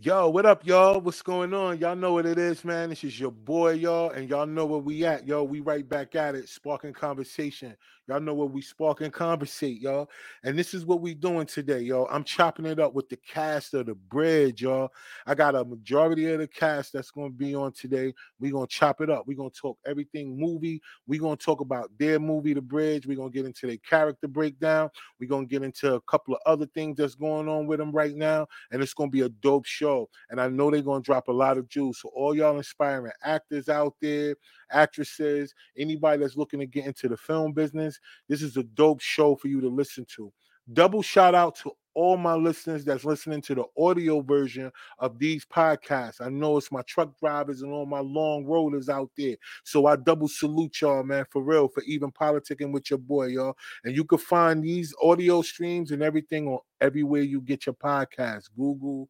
Yo, what up, y'all? What's going on? Y'all know what it is, man. This is your boy, y'all, and y'all know where we at, yo. We right back at it, sparking conversation. Y'all know where we spark and conversate, y'all. And this is what we doing today, y'all. I'm chopping it up with the cast of The Bridge, y'all. I got a majority of the cast that's going to be on today. We're going to chop it up. We're going to talk everything movie. We're going to talk about their movie, The Bridge. We're going to get into their character breakdown. We're going to get into a couple of other things that's going on with them right now. And it's going to be a dope show. And I know they're going to drop a lot of jewels. So all y'all inspiring actors out there, actresses, anybody that's looking to get into the film business, this is a dope show for you to listen to. Double shout out to all my listeners that's listening to the audio version of these podcasts. I know it's my truck drivers and all my long rollers out there. So I double salute y'all, man, for real, for even politicking with your boy, y'all. And you can find these audio streams and everything on everywhere you get your podcasts. Google,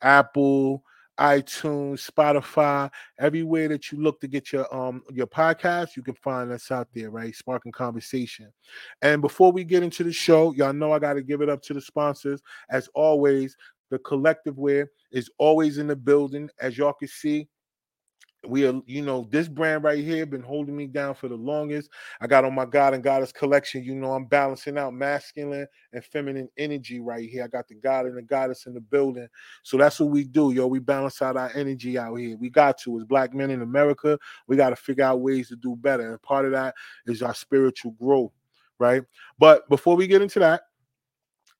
Apple, iTunes, Spotify, everywhere that you look to get your podcast, you can find us out there, right? Sparking Conversation. And before we get into the show, y'all know I got to give it up to the sponsors. As always, the Collective Wear is always in the building. As y'all can see, we are, you know, this brand right here been holding me down for the longest. I got on my God and Goddess collection. You know, I'm balancing out masculine and feminine energy right here. I got the God and the Goddess in the building. So that's what we do, yo. We balance out our energy out here. We got to. As black men in America, we got to figure out ways to do better. And part of that is our spiritual growth, right? But before we get into that,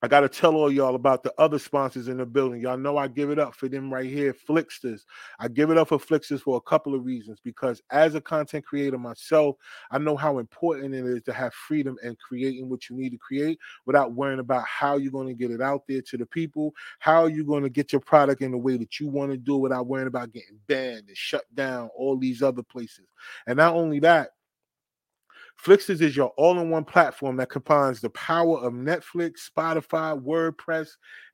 I got to tell all y'all about the other sponsors in the building. Y'all know I give it up for them right here, Flixsters. I give it up for Flixsters for a couple of reasons, because as a content creator myself, I know how important it is to have freedom and creating what you need to create without worrying about how you're going to get it out there to the people, how you're going to get your product in the way that you want to do without worrying about getting banned and shut down, all these other places. And not only that, Flixsters is your all-in-one platform that combines the power of Netflix, Spotify, WordPress,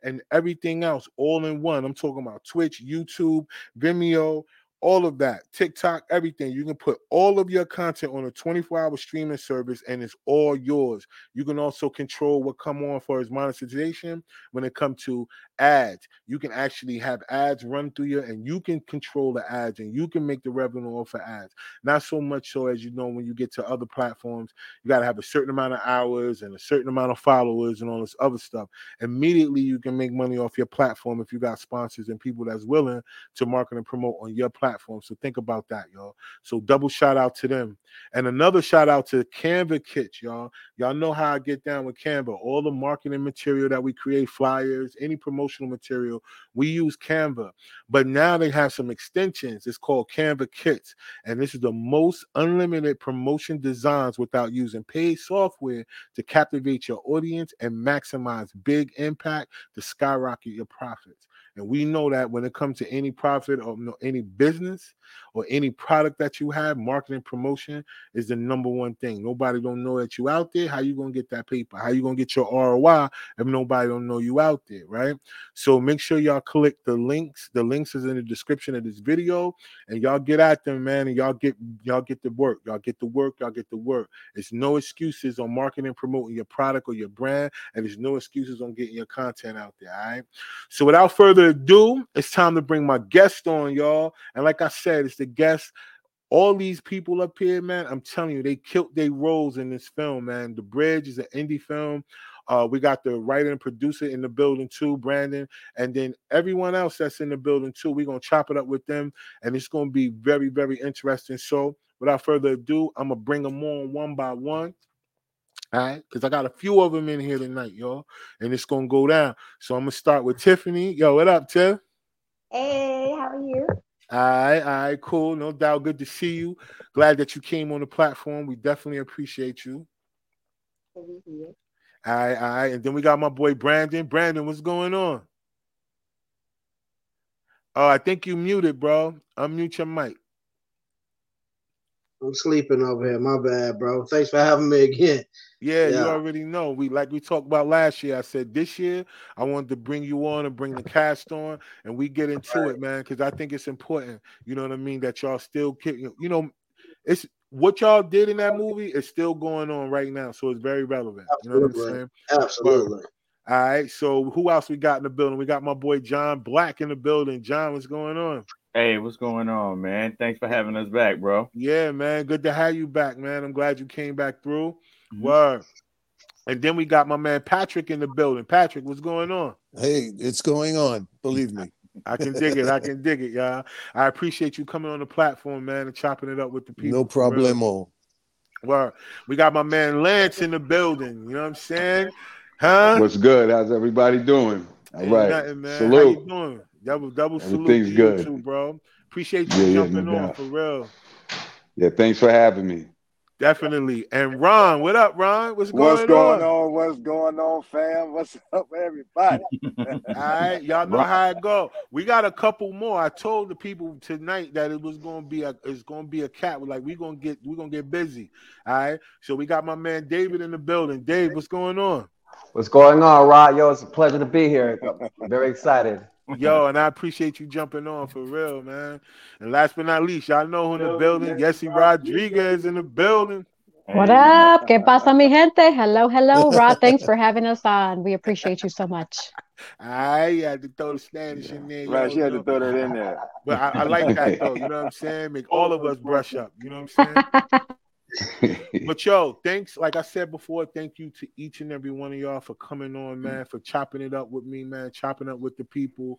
and everything else all in one. I'm talking about Twitch, YouTube, Vimeo, all of that, TikTok, everything. You can put all of your content on a 24-hour streaming service, and it's all yours. You can also control what come on for its monetization when it comes to ads. You can actually have ads run through you, and you can control the ads, and you can make the revenue off of ads. Not so much so, as you know, when you get to other platforms, you got to have a certain amount of hours and a certain amount of followers and all this other stuff. Immediately, you can make money off your platform if you got sponsors and people that's willing to market and promote on your platform. So think about that, y'all. So double shout out to them. And another shout out to Canva Kits, y'all. Y'all know how I get down with Canva. All the marketing material that we create, flyers, any promotional material, we use Canva. But now they have some extensions. It's called Canva Kits. And this is the most unlimited promotion designs without using paid software to captivate your audience and maximize big impact to skyrocket your profits. And we know that when it comes to any profit or any business or any product that you have, marketing promotion is the number one thing. Nobody don't know that you out there. How you going to get that paper? How you going to get your ROI if nobody don't know you out there, right? So make sure y'all click the links. The links is in the description of this video. And y'all get at them, man, and y'all get the work. Y'all get the work. Y'all get the work. It's no excuses on marketing, promoting your product or your brand, and there's no excuses on getting your content out there, all right? So without further ado, it's time to bring my guest on, y'all. And like I said, it's the guest. All these people up here, man, I'm telling you, they killed their roles in this film, man. The Bridge is an indie film. We got the writer and producer in the building too, Brandon, and then everyone else that's in the building too. We're going to chop it up with them, and it's going to be very, very interesting. So without further ado, I'm going to bring them on one by one. All right, because I got a few of them in here tonight, y'all, and it's going to go down. So I'm going to start with Tiffany. Yo, what up, Tiff? Hey, how are you? All right, cool. No doubt. Good to see you. Glad that you came on the platform. We definitely appreciate you. Thank you. All right. And then we got my boy, Brandon. Brandon, what's going on? Oh, I think you muted, bro. Unmute your mic. I'm sleeping over here. My bad, bro. Thanks for having me again. Yeah, you already know. We talked about last year. I said this year I wanted to bring you on and bring the cast on, and we get into it, man, because I think it's important. You know what I mean? That y'all still, you know, it's what y'all did in that movie is still going on right now, so it's very relevant. Absolutely. You know what I'm saying? Absolutely. All right, so who else we got in the building? We got my boy John Black in the building. John, what's going on? Hey, what's going on, man? Thanks for having us back, bro. Yeah, man. Good to have you back, man. I'm glad you came back through. Mm-hmm. Word. And then we got my man Patrick in the building. Patrick, what's going on? Hey, it's going on. Believe me. I can dig it. I can dig it, y'all. I appreciate you coming on the platform, man, and chopping it up with the people. No problemo. Word. We got my man Lance in the building. You know what I'm saying? Huh? What's good? How's everybody doing? All right. Nothing, man. Salute. How you doing? Double salute to you too, bro. Appreciate you jumping on for real. Yeah, thanks for having me. Definitely. And Ron, what up, Ron? What's going on? What's going on, fam? What's up, everybody? All right, y'all know how it go. We got a couple more. I told the people tonight that it was gonna be a cat. We're like, we're gonna get busy. All right. So we got my man David in the building. Dave, what's going on? What's going on, Rod? Yo, it's a pleasure to be here. I'm very excited. Yo, and I appreciate you jumping on for real, man. And last but not least, y'all know who in the building. Yessie Rodriguez in the building. What up? ¿Qué pasa, mi gente? Hello, hello. Rod, thanks for having us on. We appreciate you so much. I had to throw the Spanish in there. Right, she had to throw that in there. But I like that, though. You know what I'm saying? Make all of us brush up. You know what I'm saying? But yo, thanks. Like I said before, thank you to each and every one of y'all for coming on, man, for chopping it up with me, man, chopping up with the people.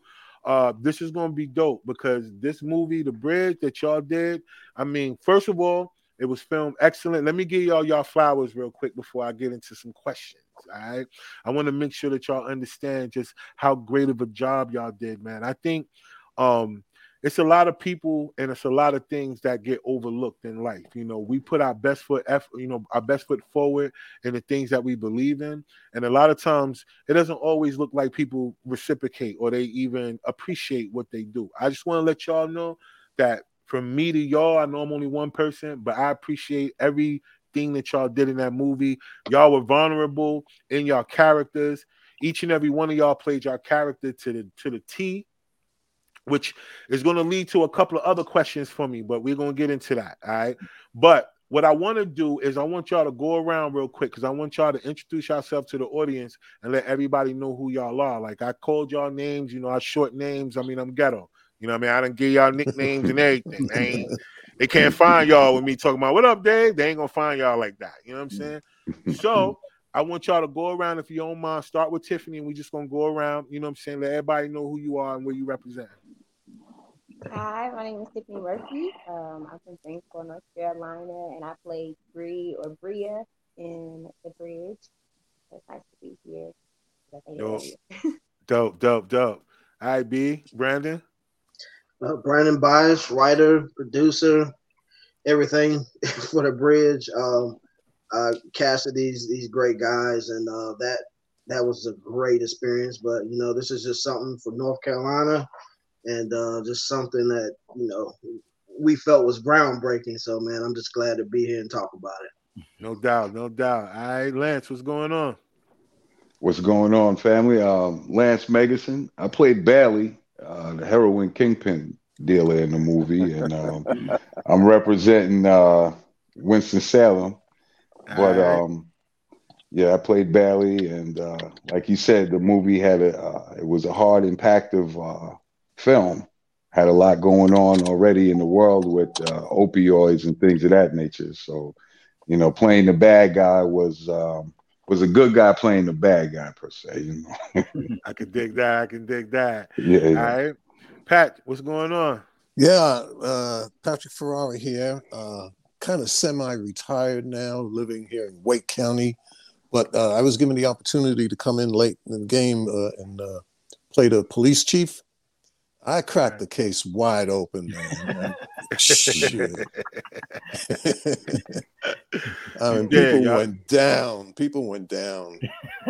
This is gonna be dope because this movie, The Bridge, that y'all did, I mean, first of all, it was filmed excellent. Let me give y'all y'all flowers real quick before I get into some questions. All right. I want to make sure that y'all understand just how great of a job y'all did, man. I think it's a lot of people and it's a lot of things that get overlooked in life. You know, we put our best foot effort, you know, our best foot forward in the things that we believe in. And a lot of times it doesn't always look like people reciprocate or they even appreciate what they do. I just want to let y'all know that from me to y'all, I know I'm only one person, but I appreciate everything that y'all did in that movie. Y'all were vulnerable in y'all characters. Each and every one of y'all played y'all character to the T, which is going to lead to a couple of other questions for me, but we're going to get into that, all right? But what I want to do is I want y'all to go around real quick because I want y'all to introduce yourself to the audience and let everybody know who y'all are. Like, I called y'all names, you know, I short names. I mean, I'm ghetto. You know what I mean? I done give y'all nicknames and everything. They can't find y'all with me talking about, what up, Dave? They ain't going to find y'all like that. You know what I'm saying? So I want y'all to go around, if you don't mind, start with Tiffany, and we're just going to go around, you know what I'm saying, let everybody know who you are and where you represent. Hi, my name is Tiffany Murphy. I'm from Greensboro, North Carolina, and I played Bree or Bria in The Bridge. It's nice to be here. Dope. All right, B, Brandon? Brandon Bias, writer, producer, everything for The Bridge. Casted these great guys, and that was a great experience. But you know, this is just something for North Carolina, and just something that, you know, we felt was groundbreaking. So, man, I'm just glad to be here and talk about it. No doubt. All right, Lance, what's going on? What's going on, family? Lance Magerson. I played Bailey, the heroin kingpin dealer in the movie, and I'm representing Winston-Salem. But, I played Bailey, and like you said, the movie had it was a hard, impactive film. Had a lot going on already in the world with opioids and things of that nature. So, you know, playing the bad guy was a good guy playing the bad guy, per se. You know? I can dig that. Yeah. All right. Pat, what's going on? Yeah, Patrick Ferrari here. Kind of semi-retired now, living here in Wake County, but I was given the opportunity to come in late in the game and play the police chief. I cracked the case wide open, man. Shit. I mean, people went down.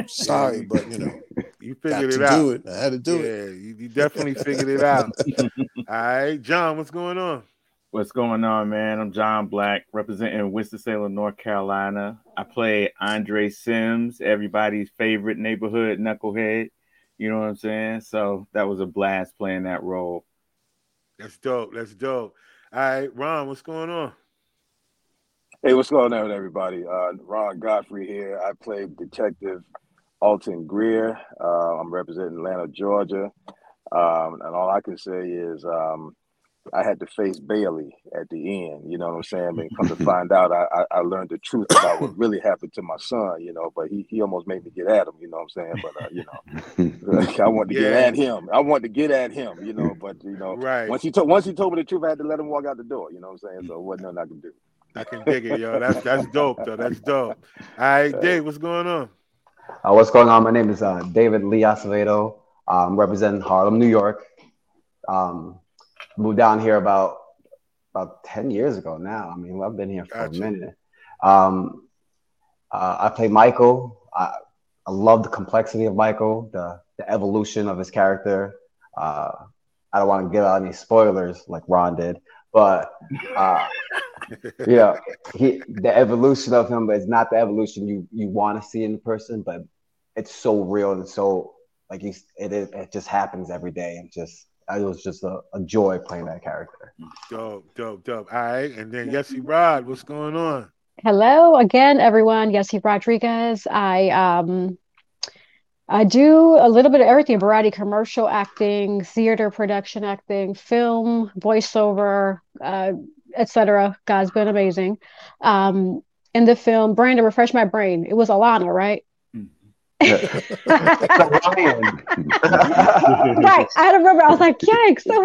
Sorry, but you know, you figured it out. Do it. I had to do it. Yeah, you definitely figured it out. All right, John, what's going on? What's going on, man? I'm John Black, representing Winston-Salem, North Carolina. I play Andre Sims, everybody's favorite neighborhood knucklehead. You know what I'm saying? So that was a blast playing that role. That's dope. All right, Ron, what's going on? Hey, what's going on, everybody? Ron Godfrey here. I played Detective Alton Greer. I'm representing Atlanta, Georgia. And all I can say is I had to face Bailey at the end, you know what I'm saying? I mean, come to find out, I learned the truth about what really happened to my son, you know, but he almost made me get at him, you know what I'm saying? But, you know, I wanted to get at him. You know, but, you know, right. once he told me the truth, I had to let him walk out the door, you know what I'm saying? So it wasn't nothing I could do. I can dig it, yo. That's dope, though. That's dope. All right, Dave, what's going on? What's going on? My name is David Lee Acevedo. I'm representing Harlem, New York. Moved down here about 10 years ago now. I mean, I've been here for a minute. I play Michael. I love the complexity of Michael, the evolution of his character. I don't want to give out any spoilers like Ron did, but yeah, the evolution of him is not the evolution you want to see in the person, but it's so real and so like it just happens every day, and just it was just a joy playing that character. Dope. All right, and then Yessie Rod, what's going on? Hello again, everyone. Yessie Rodriguez. I do a little bit of everything: variety, commercial acting, theater production acting, film, voiceover, etc. God's been amazing. In the film, Brandon, refresh my brain. It was Alana, right? Right. I had to remember. I was like, "Yikes!" It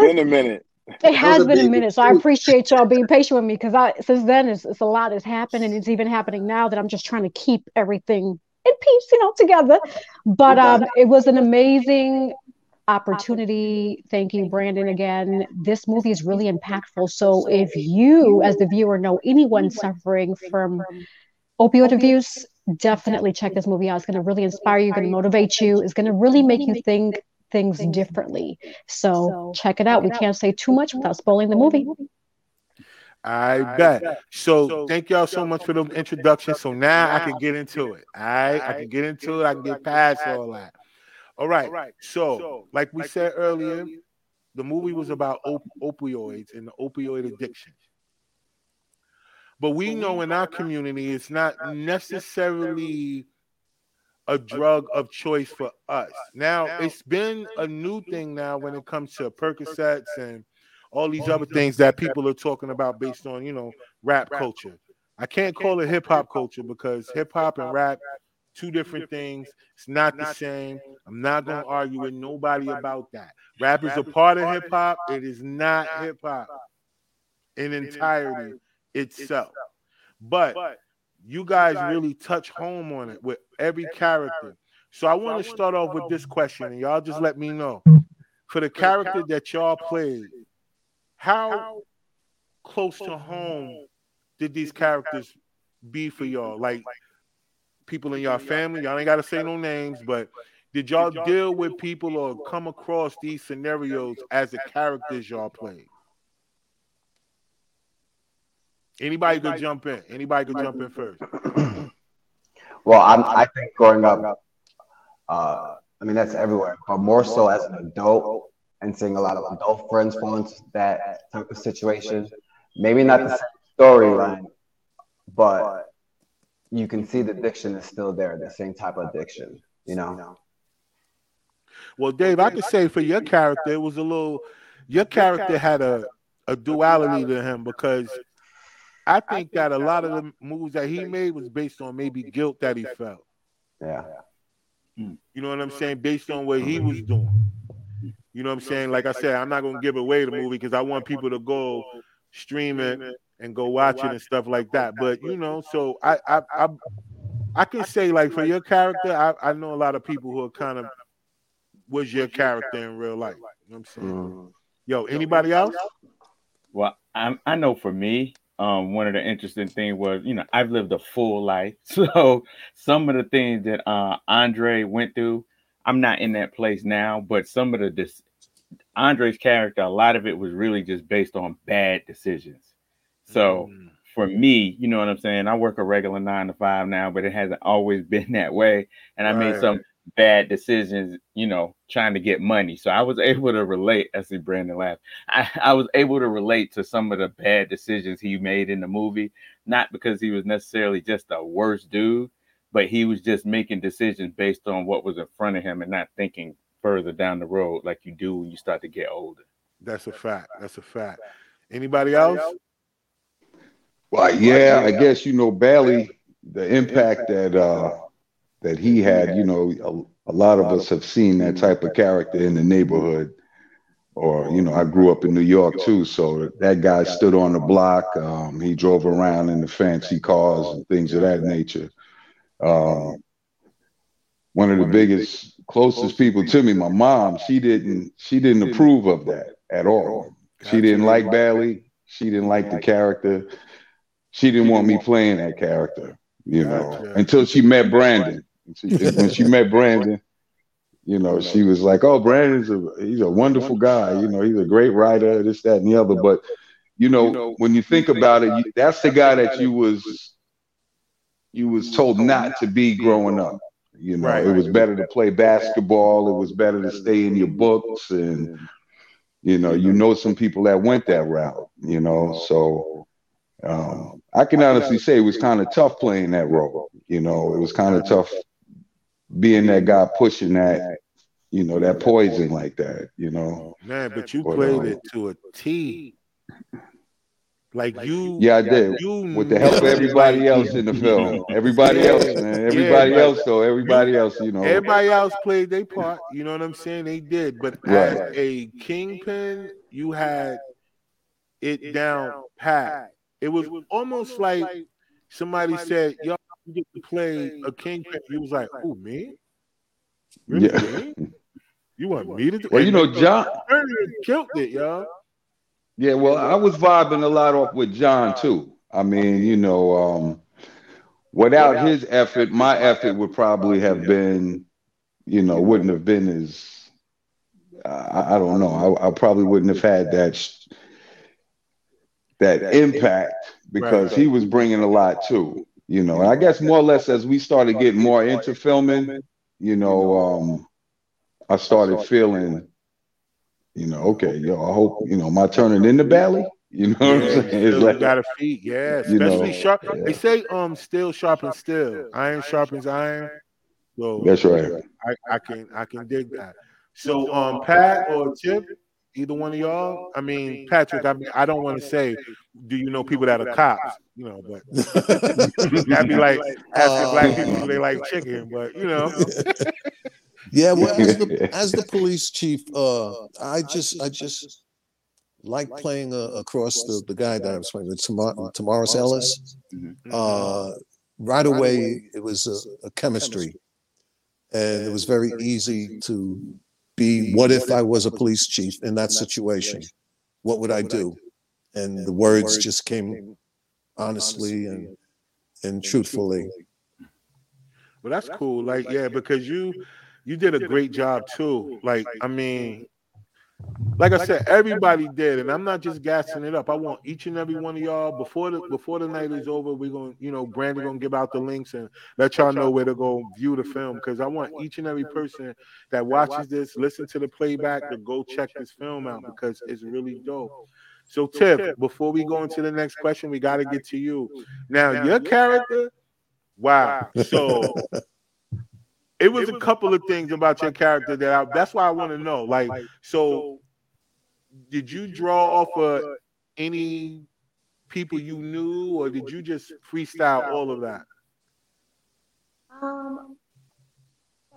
has been a minute. So I appreciate y'all being patient with me, because since then, it's a lot has happened, and it's even happening now that I'm just trying to keep everything in peace, you know, together. But it was an amazing opportunity. Thank you, Brandon, again. This movie is really impactful. So if you, as the viewer, know anyone suffering from opioid abuse, definitely check this movie out. It's going to really inspire you, going to motivate you. It's going to really make you think things differently. So check it out. We can't say too much without spoiling the movie. I bet. So thank y'all so much for the introduction. So now I can get into it. All right. I can get into it. I can get past all that. All right. So like we said earlier, the movie was about opioids and the opioid addiction. But we know in our community, it's not necessarily a drug of choice for us. Now, it's been a new thing now when it comes to Percocets and all these other things that people are talking about based on, you know, rap culture. I can't call it hip-hop culture because hip-hop and rap, two different things. It's not the same. I'm not going to argue with nobody about that. Rap is a part of hip-hop. It is not hip-hop in entirety itself. But you guys really touch home on it with every character. So I want to start off with this question, and y'all just let me know. For the character that y'all played, how close to home did these characters be for y'all? Like people in y'all family, y'all ain't got to say no names, but did y'all deal with people or come across these scenarios as the characters y'all played? Anybody could jump in. Anybody could jump in first. Well, I think growing up, I mean, that's everywhere. But more so as an adult and seeing a lot of adult friends fall into that type of situation. Maybe not the same storyline, but you can see the addiction is still there, the same type of addiction, you know? Well, Dave, I could say for your character, it was a little... Your character had a duality to him because... I think that a lot of the moves that he made was based on maybe guilt that he felt. Yeah. You know what I'm saying? Based on what he was doing. You know what I'm saying? Like I said, I'm not going to give away the movie because I want people to go stream it and go watch it and stuff like that. But, you know, so I can say, like, for your character, I know a lot of people who are kind of was your character in real life. You know what I'm saying? Mm-hmm. Yo, anybody else? Well, I know for me, one of the interesting things was, you know, I've lived a full life. So some of the things that Andre went through, I'm not in that place now, but some of Andre's character, a lot of it was really just based on bad decisions. So for me, you know what I'm saying? I work a regular 9 to 5 now, but it hasn't always been that way. And I made some bad decisions, you know, trying to get money. So I was able to relate. I see Brandon laugh. I was able to relate to some of the bad decisions he made in the movie, not because he was necessarily just the worst dude, but he was just making decisions based on what was in front of him and not thinking further down the road like you do when you start to get older. That's a fact. That's a fact. Anybody else? Well, yeah, I guess, you know, Bailey, the impact that he had, you know, a lot of us have seen that type of character in the neighborhood. Or, you know, I grew up in New York, too, so that guy stood on the block. He drove around in the fancy cars and things of that nature. One of the biggest, closest people to me, my mom, she didn't approve of that at all. She didn't like Bailey. She didn't like the character. She didn't want me playing that character, you know, until she met Brandon. When she met Brandon, you know, she was like, oh, Brandon's he's a wonderful guy. You know, he's a great writer, this, that, and the other. But, you know, when you think about it, that's the guy that you was told not to be growing up. You know, it was better to play basketball. It was better to stay in your books. And, you know, some people that went that route, you know. So I can honestly say it was kind of tough playing that role. You know, it was kind of tough being that guy pushing that, you know, that poison like that, you know. Man, but you played it to a T. Like you. Yeah, I did. With the help of everybody else in the film. Everybody else, man. Everybody else, though. Everybody else, you know. Everybody else played their part. You know what I'm saying? They did. But as a kingpin, you had it down pat. It was almost like somebody said, yo, you get to play a kingpin. He was like, oh, man? Really? Yeah. You want me to do it? Well, you know, John killed it, y'all. Yeah, well, I was vibing a lot off with John, too. I mean, you know, without his effort, my effort would probably have been, you know, wouldn't have been as, I don't know. I probably wouldn't have had that impact because he was bringing a lot, too. You know, and I guess more or less as we started getting more into filming, you know, I started feeling, you know, okay, yo, I hope, you know, am I turning in the belly? You know what I'm saying? It's like, got a feet, yeah. Especially sharp. Yeah. They say steel sharpens steel. Iron sharpens iron. So that's right. I can dig that. So Pat or Chip, either one of y'all. I mean, Patrick, I don't want to say, do you know people that are cops? You know, but that'd be like asking black people do they like chicken, but you know. Yeah, well, as the police chief, I just like playing across the guy that I was playing with, Tamaris Ellis. Right away, it was a chemistry, and it was very easy to be. What if I was a police chief in that situation? What would I do? And the words just came honestly and truthfully. Well, that's cool. Like, yeah, because you did a great job, too. Like, I mean, like I said, everybody did. And I'm not just gassing it up. I want each and every one of y'all, before the night is over, we're going to, you know, Brandon going to give out the links and let y'all know where to go view the film. Because I want each and every person that watches this, listen to the playback, to go check this film out because it's really dope. So, Tip, before we go into the next question, we got to get to you. Now, your character, wow. So... It was a couple of things about your character that's why I want to know. Like, so did you draw off of any people you knew, or did you just freestyle all of that? So I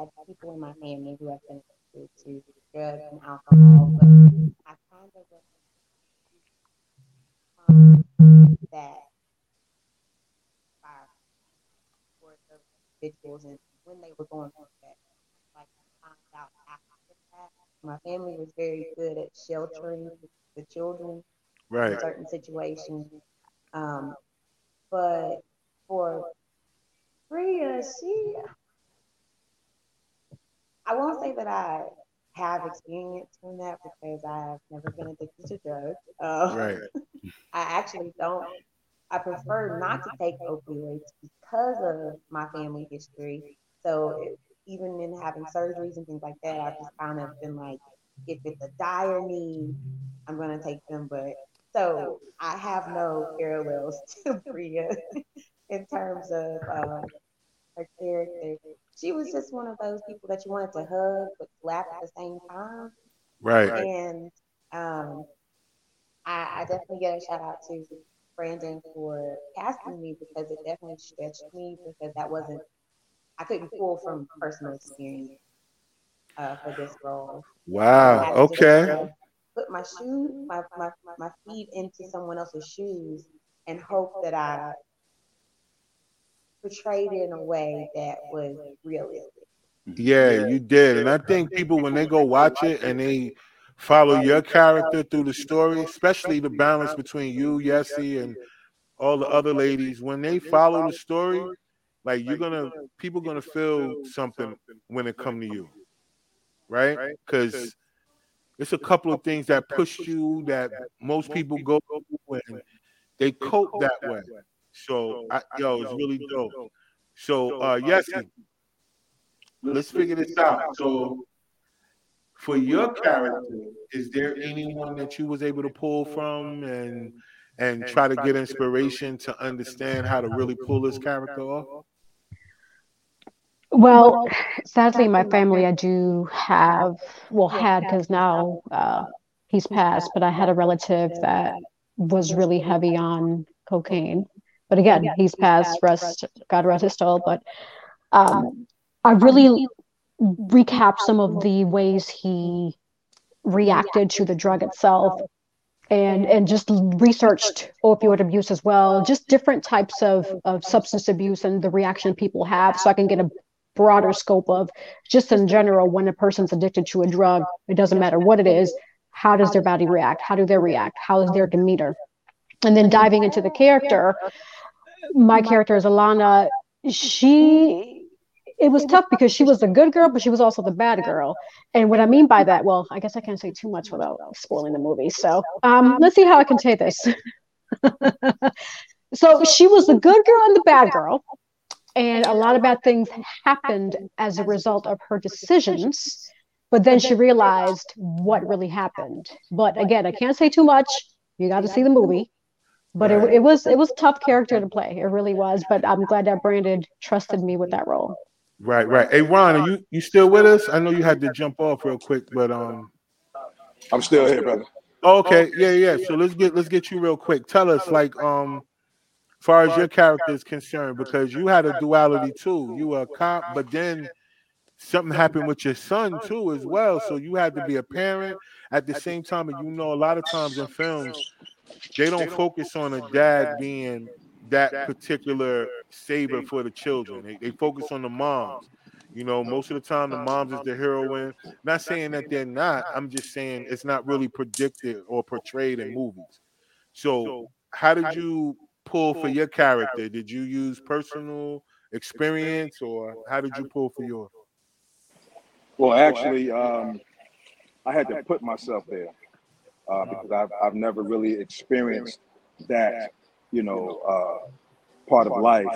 have had people in my family who have been addicted to drugs and alcohol, but I kind of that and when they were going through that, like I found out after that, my family was very good at sheltering the children in certain situations. But for Priya, I won't say that I have experience in that because I've never been addicted to drugs. I actually don't. I prefer not to take opioids because of my family history. So even in having surgeries and things like that, I've just kind of been like, if it's a dire need, I'm going to take them. But so I have no parallels to Priya in terms of her character. She was just one of those people that you wanted to hug but laugh at the same time. Right. And I definitely get a shout out to Brandon for casting me, because it definitely stretched me, because that wasn't, I couldn't pull from personal experience for this role. Wow. Okay. Put my shoes, my feet into someone else's shoes and hope that I portrayed it in a way that was realistic. Yeah, you did. And I think people, when they go watch it and they follow your character through the story, especially the balance between you, Yessie, and all the other ladies, when they follow the story, like people gonna feel something when it come to you, right? Because it's a couple of things that push you that most people go through and they cope that way. So, it's really dope. So, Yessie, let's figure this out. So, for your character, is there anyone that you was able to pull from and try to get inspiration to understand how to really pull this character off? Well, sadly, my family, I do have, well, had, because now he's passed, but I had a relative that was really heavy on cocaine. But again, he's passed, rest, God rest his soul. But I really recap some of the ways he reacted to the drug itself, and just researched opioid abuse as well, just different types of substance abuse and the reaction people have, so I can get a broader scope of just in general, when a person's addicted to a drug, it doesn't matter what it is, how does their body react? How do they react? How is their demeanor? And then diving into the character, my character is Alana. It was tough because she was the good girl, but she was also the bad girl. And what I mean by that, well, I guess I can't say too much without spoiling the movie. So let's see how I can say this. So she was the good girl and the bad girl. And a lot of bad things happened as a result of her decisions. But then she realized what really happened. But again, I can't say too much. You got to see the movie. But it was tough character to play. It really was. But I'm glad that Brandon trusted me with that role. Right. Hey, Ron, are you still with us? I know you had to jump off real quick, but I'm still here, brother. Okay, yeah. So let's get you real quick. Tell us, like, as far as your character is concerned, because you had a duality too. You were a cop, but then something happened with your son too as well. So you had to be a parent at the same time. And you know, a lot of times in films, they don't focus on a dad being that particular savior for the children. They focus on the moms. You know, most of the time the moms is the heroine. Not saying that they're not. I'm just saying it's not really predicted or portrayed in movies. So how did you pull for your character? Did you use personal experience, or how did you pull for yours? Well, actually, I had to put myself there because I've never really experienced that, you know, part of life.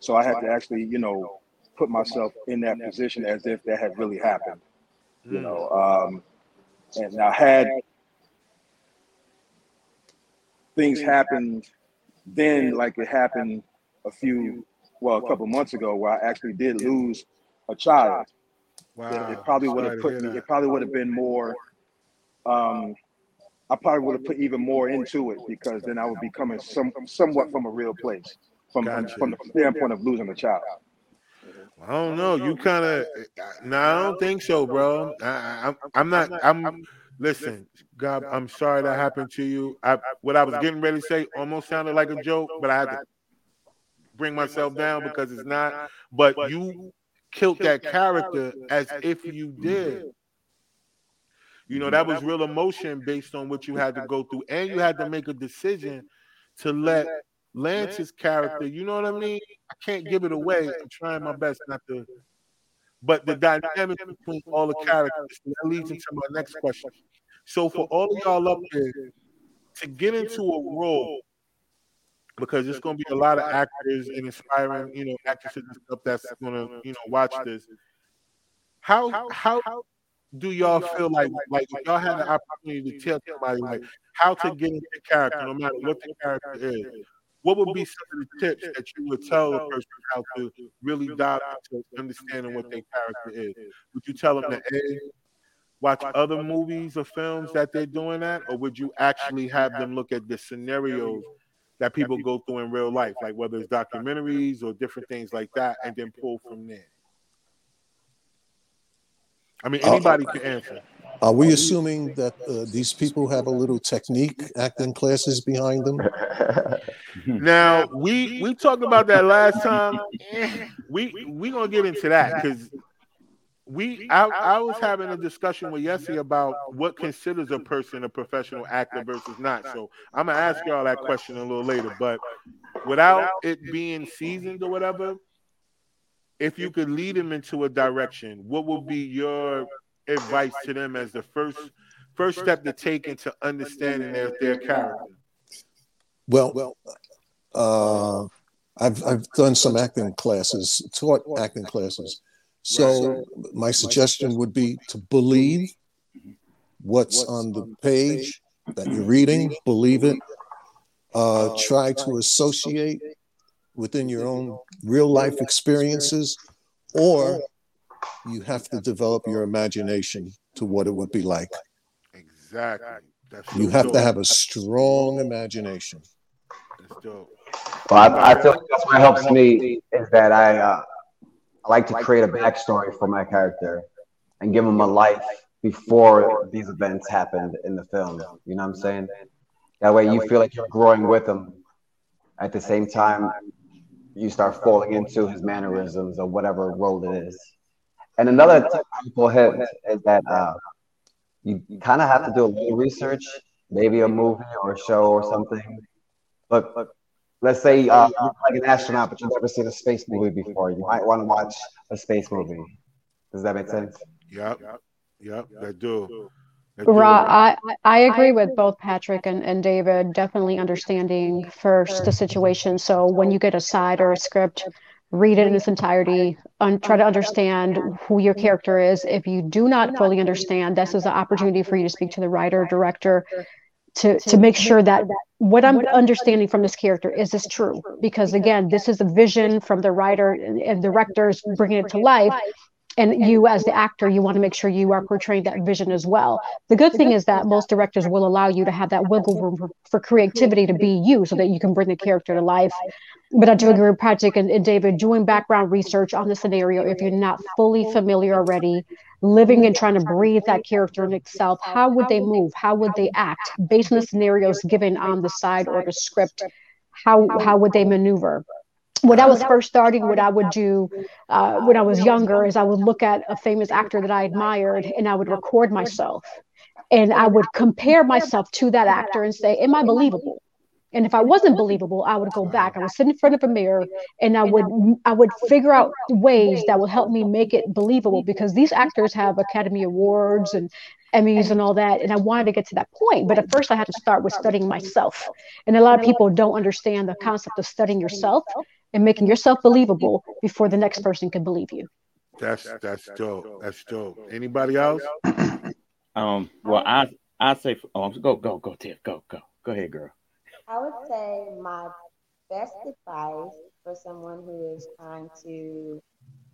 So I had to actually, you know, put myself in that position as if that had really happened, you know. And I had things happened then, like it happened a couple months ago, where I actually did lose a child. Wow. It probably would have put me, it probably would have been more, I probably would have put even more into it, because then I would be coming somewhat from a real place, from the standpoint of losing a child. Well, I don't know. You kind of, no, I don't think so, bro. Listen, God, I'm sorry that happened to you. What I was getting ready to say almost sounded like a joke, but I had to bring myself down because it's not. But you killed that character as if you did. You know, that was real emotion based on what you had to go through. And you had to make a decision to let Lance's character, you know what I mean? I can't give it away. I'm trying my best not to. But the dynamic between all the characters, that leads into my next question. So for all of y'all up there, to get into a role, because there's going to be a lot of actors and inspiring, you know, actresses and stuff that's going to, you know, watch this. How do y'all feel like if y'all had the opportunity to tell somebody, like, how to get into character, no matter what the character is, What would be some of the tips that you would tell a person how to really dive into understanding what their character is? Would you tell them to watch other movies or films that they're doing that, or would you actually have them look at the scenarios that people go through in real life, like whether it's documentaries or different things like that, and then pull from there? I mean, anybody can answer. Are we assuming that these people have a little technique acting classes behind them? Now, we talked about that last time. We gonna get into that because I was having a discussion with Yessie about what considers a person a professional actor versus not. So I'm gonna ask y'all that question a little later. But without it being seasoned or whatever, if you could lead them into a direction, what would be your advice to them as the first step to take into understanding their character? Well, I've done some acting classes, taught acting classes. So my suggestion would be to believe what's on the page that you're reading. Believe it. Try to associate within your own real life experiences, or you have to develop your imagination to what it would be like. Exactly. That's you have to have a strong imagination. That's dope. Well, I feel like that's what helps me is that I like to create a backstory for my character and give them a life before these events happened in the film. You know what I'm saying? That way you feel like you're growing with them. At the same time, you start falling into his mannerisms or whatever role it is. And another technical hit is that you kind of have to do a little research, maybe a movie or a show or something. But let's say you're like an astronaut, but you've never seen a space movie before. You might want to watch a space movie. Does that make sense? Yep, I do. Ra, I agree with both Patrick and David, definitely understanding first the situation. So when you get a side or a script, read it in its entirety and try to understand who your character is. If you do not fully understand, this is an opportunity for you to speak to the writer, director, to make sure that what I'm understanding from this character, is this true? Because again, this is a vision from the writer and directors bringing it to life. And you as the actor, you want to make sure you are portraying that vision as well. The good thing is that most directors will allow you to have that wiggle room for creativity to be you so that you can bring the character to life. But I do agree with Patrick and David, doing background research on the scenario, if you're not fully familiar already, living and trying to breathe that character in itself, how would they move? How would they act? Based on the scenarios given on the side or the script, how would they maneuver? When I was first starting, what I would do when I was younger is I would look at a famous actor that I admired and I would record myself. And I would compare myself to that actor and say, am I believable? And if I wasn't believable, I would go back. I would sit in front of a mirror and I would figure out ways that would help me make it believable, because these actors have Academy Awards and Emmys and all that. And I wanted to get to that point. But at first I had to start with studying myself. And a lot of people don't understand the concept of studying yourself and making yourself believable before the next person can believe you. That's dope. That's dope. Anybody else? Well, I say, go, Tiff, go ahead, girl. I would say my best advice for someone who is trying to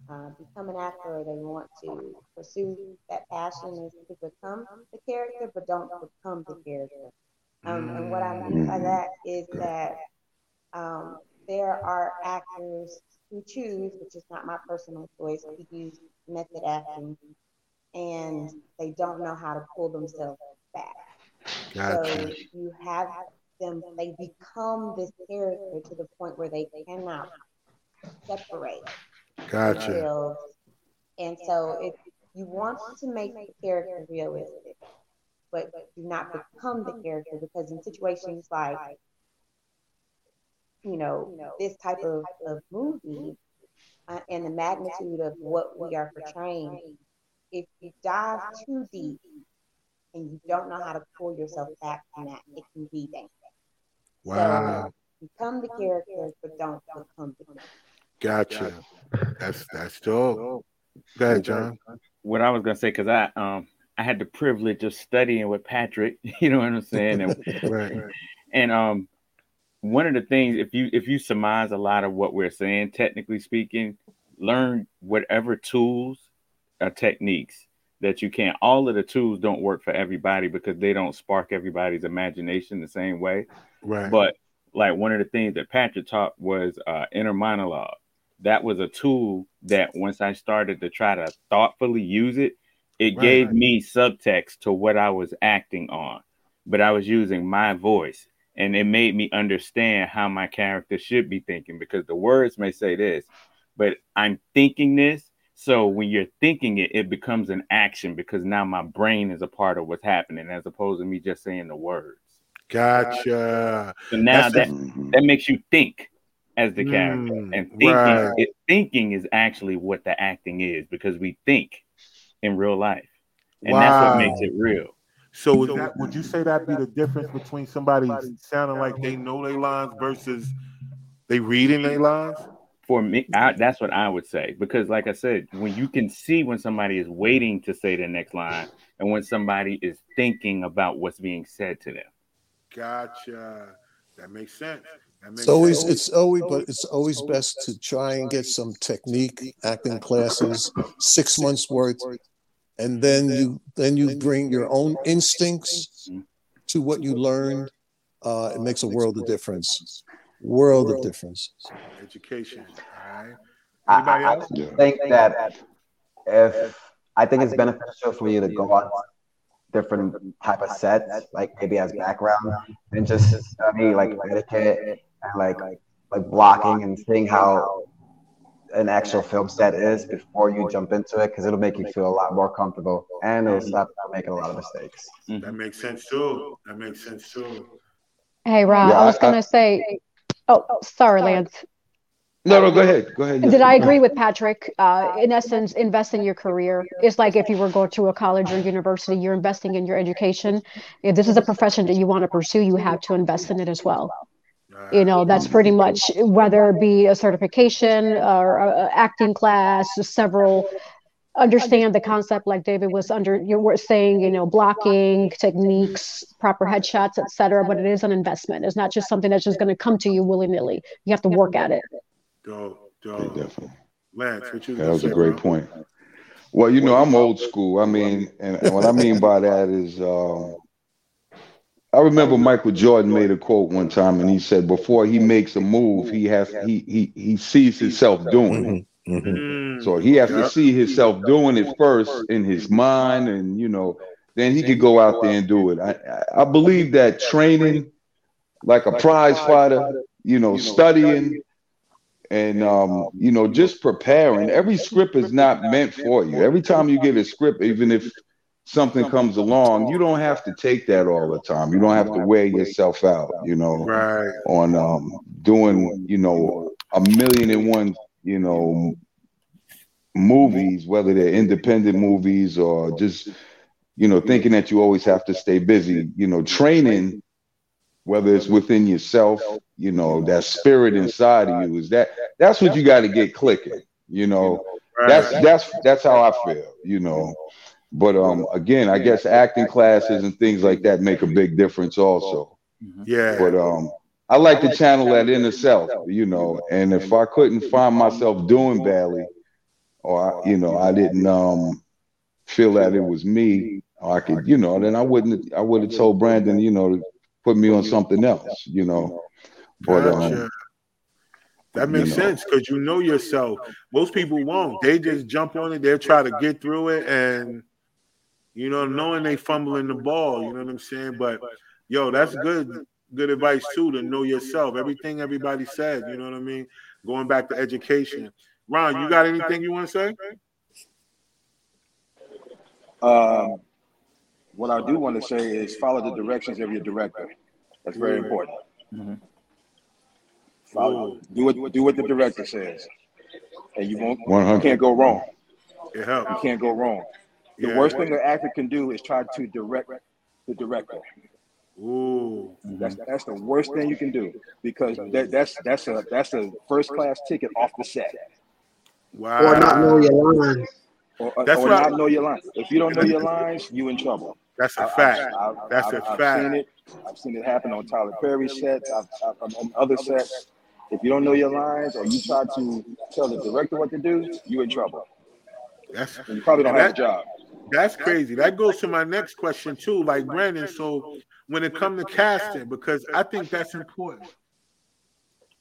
become an actor, or they want to pursue that passion, is to become the character, but don't become the character. And what I mean by that is that there are actors who choose, which is not my personal choice, to use method acting, and they don't know how to pull themselves back. Gotcha. So you have them, they become this character to the point where they cannot separate. Gotcha. Themselves. And so if you want to make the character realistic, but do not become the character, because in situations like, you know, this type of movie and the magnitude of what we are portraying, if you dive too deep and you don't know how to pull yourself back from that, it can be dangerous. Wow. So, become the character, but don't become the character. Gotcha. That's dope. Go ahead, John. What I was going to say, because I had the privilege of studying with Patrick, you know what I'm saying? And, right. And one of the things, if you surmise a lot of what we're saying, technically speaking, learn whatever tools or techniques that you can. All of the tools don't work for everybody because they don't spark everybody's imagination the same way. Right. But like one of the things that Patrick taught was inner monologue. That was a tool that once I started to try to thoughtfully use it, it gave me subtext to what I was acting on, but I was using my voice, and it made me understand how my character should be thinking, because the words may say this, but I'm thinking this. So when you're thinking it, it becomes an action, because now my brain is a part of what's happening as opposed to me just saying the words. Gotcha. So now that makes you think as the character, and thinking, thinking is actually what the acting is, because we think in real life, and that's what makes it real. So is that, would you say that be the difference between somebody sounding like they know their lines versus they reading their lines? For me, that's what I would say, because like I said, when you can see when somebody is waiting to say the next line and when somebody is thinking about what's being said to them. Gotcha. That makes sense. It's always best to try and get some technique acting classes, 6 months worth, and then you bring your own instincts to what you learned. It makes a world of difference. World of difference. Education. All right. I think it's beneficial for you to go on different type of sets, like maybe as background, and just study like etiquette and like blocking and seeing how an actual film set is before you jump into it, because it'll make you feel a lot more comfortable and it'll stop you making a lot of mistakes. That makes sense too. Hey, Ron, yeah, I was gonna say, sorry, Lance. No, go ahead. Did I agree with Patrick? In essence, invest in your career. It's like if you were going to a college or university, you're investing in your education. If this is a profession that you want to pursue, you have to invest in it as well. You know, that's pretty much, whether it be a certification or an acting class, several, understand the concept like David was saying, you know, blocking, techniques, proper headshots, et cetera, but it is an investment. It's not just something that's just going to come to you willy-nilly. You have to work at it. Go. Yeah, definitely. Lance, that was a great point. Well, you know, I'm old school. I mean, and what I mean by that is, I remember Michael Jordan made a quote one time, and he said, "Before he makes a move, he sees himself doing it." Mm-hmm. So he has to see himself doing it first in his mind, and you know, then he could go out there and do it. I believe that training, like a prize fighter, you know, studying. And, you know, just preparing. Every script is not meant for you. Every time you get a script, even if something comes along, you don't have to take that all the time. You don't have to wear yourself out, you know, on doing, you know, a million and one, you know, movies, whether they're independent movies or just, you know, thinking that you always have to stay busy. You know, training, whether it's within yourself, you know, that spirit inside of you, is that's what you got to get clicking, you know. That's how I feel, you know. But again, I guess acting classes and things like that make a big difference also. Yeah. But I like to channel that inner self, you know, and if I couldn't find myself doing badly, or, you know, I didn't feel that it was me, or I could, you know, then I would have told Brandon, you know, put me on something else, you know. But that makes sense, because you know yourself. Most people won't. They just jump on it. They'll try to get through it, and you know, knowing they fumbling the ball. You know what I'm saying? But yo, that's good advice too, to know yourself. Everything everybody said. You know what I mean? Going back to education. Ron, you got anything you want to say? What I do want to say is follow the directions of your director. That's very important. Mm-hmm. Follow. Do what the director says, and you won't. 100. You can't go wrong. It helps. You can't go wrong. The worst thing an actor can do is try to direct the director. Ooh, that's the worst thing you can do, because that's a first class ticket off the set. Wow. Or not know your lines. If you don't know your lines, you in trouble. That's a fact. That's a fact. I've seen it happen on Tyler Perry sets, on other sets. If you don't know your lines or you try to tell the director what to do, you're in trouble. You probably don't have a job. That's crazy. That goes to my next question too, like Brandon. So when it comes to casting, because I think that's important,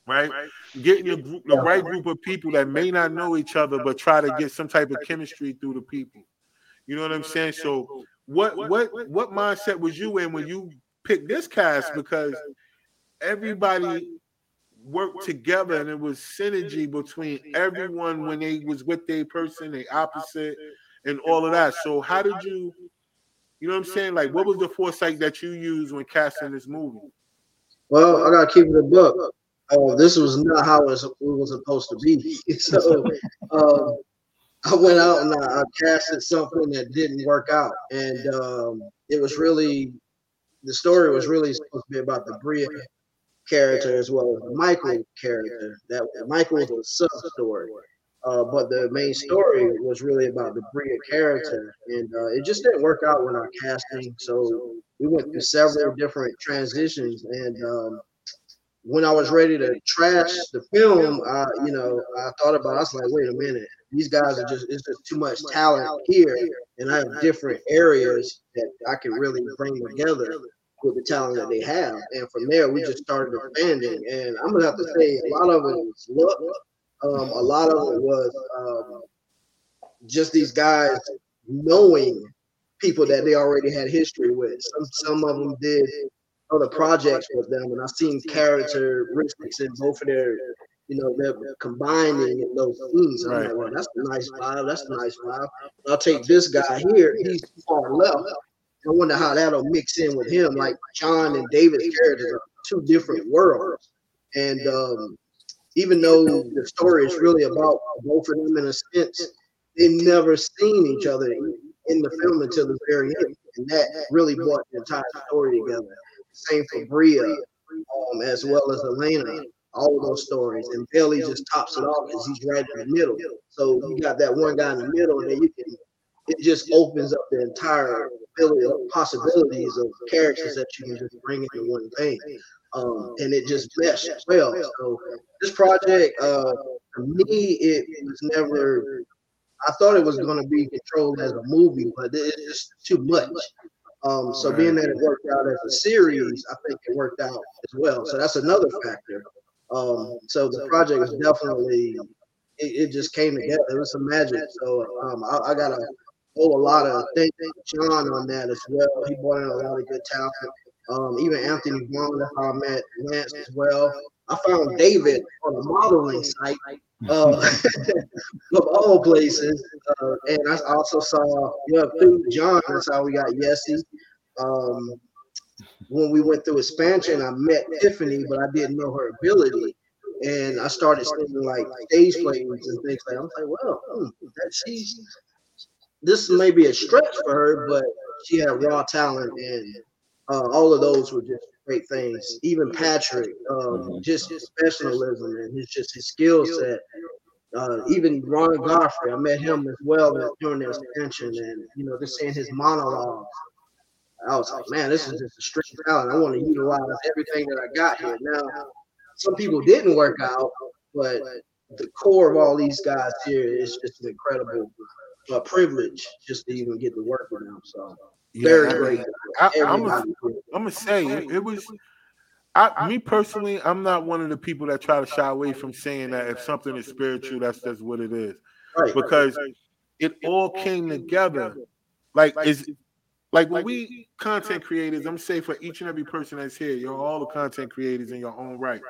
right? Getting the right group of people that may not know each other, but try to get some type of chemistry through the people. You know what I'm saying? So what mindset was you in when you picked this cast? Because everybody worked together and it was synergy between everyone when they was with their person, they opposite, and all of that. So how did you, you know what I'm saying? Like, what was the foresight that you used when casting this movie? Well, I got to keep it a book. This was not how it was supposed to be. So I went out and I casted something that didn't work out. And it was really, the story was really supposed to be about the Bria character as well as the Michael character. That Michael was a sub-story. But the main story was really about the Bria character, and it just didn't work out when our casting. So we went through several different transitions, and when I was ready to trash the film, I thought about it. I was like, wait a minute, these guys are just—it's just too much talent here, and I have different areas that I can really bring together with the talent that they have. And from there, we just started expanding. And I'm gonna have to say, a lot of it was luck. A lot of it was just these guys knowing people that they already had history with. Some of them did other projects with them, and I've seen characteristics in both of their, they're combining in those scenes. I'm like, well, that's a nice vibe. I'll take this guy here. He's far left. I wonder how that'll mix in with him. Like John and David's characters are two different worlds, and even though the story is really about both of them in a sense, they never seen each other in the film until the very end. And that really brought the entire story together. Same for Bria, as well as Elena, all of those stories. And Bailey just tops it off because he's right in the middle. So you got that one guy in the middle, and then it just opens up the entire possibilities of characters that you can just bring into one thing. And it just meshed well. So this project, for me, it was never. I thought it was going to be controlled as a movie, but it's too much. So being that it worked out as a series, I think it worked out as well. So that's another factor. So the project was definitely. It just came together. It was some magic. So I got to owe a lot of thank John on that as well. He brought in a lot of good talent. Even Anthony Vaughn, I met Lance as well. I found David on a modeling site of all places. And I also saw, through John, that's how we got Yessie. When we went through expansion, I met Tiffany, but I didn't know her ability. And I started seeing like stage plays and things like that. I was like, well, this may be a stretch for her, but she had raw talent and all of those were just great things. Even Patrick, just his professionalism and his skill set. Even Ron Godfrey, I met him as well during the expansion, and just seeing his monologues. I was like, man, this is just a straight talent. I want to utilize everything that I got here. Now, some people didn't work out, but the core of all these guys here is just an incredible privilege just to even get to work with them. So. Yeah, very great. I'm gonna say it was. Me personally, I'm not one of the people that try to shy away from saying that if something is spiritual, that's what it is, because it all came together. Like when we content creators, I'm saying for each and every person that's here, you're all the content creators in your own right.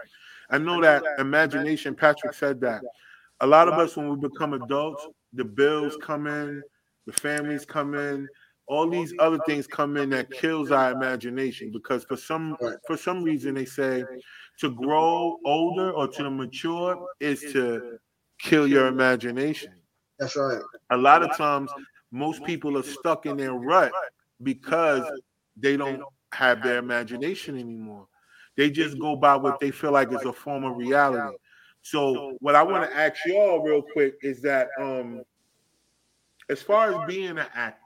I know that imagination. Patrick said that a lot of us when we become adults, the bills come in, the families come in. All these other things come in that kills our imagination because for some reason they say to grow older or to mature is to kill your imagination. That's right. A lot of times, most people are stuck in their rut because they don't have their imagination anymore. They just go by what they feel like is a form of reality. So what I want to ask y'all real quick is that as far as being an actor,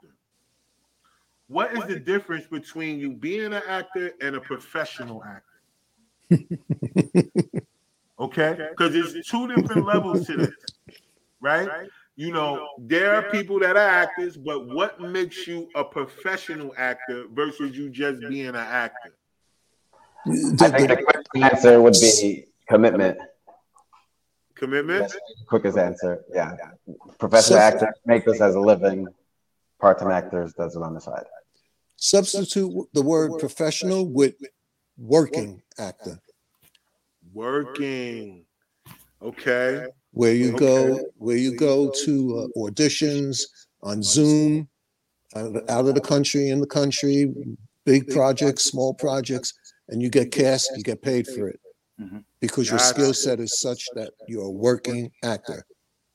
What is the difference between you being an actor and a professional actor? Okay? Because it's two different levels to this, right? You know, there are people that are actors, but what makes you a professional actor versus you just being an actor? I think the quick answer would be commitment. Commitment? That's the quickest answer, yeah. Professional actors make this as a living. Part-time actors does it on the side. Substitute the word professional with working actor. Working. Okay. Where you go to auditions on Zoom, out of the country, in the country, big projects, small projects, and you get cast, you get paid for it. Mm-hmm. Because your skill set is such that you're a working actor.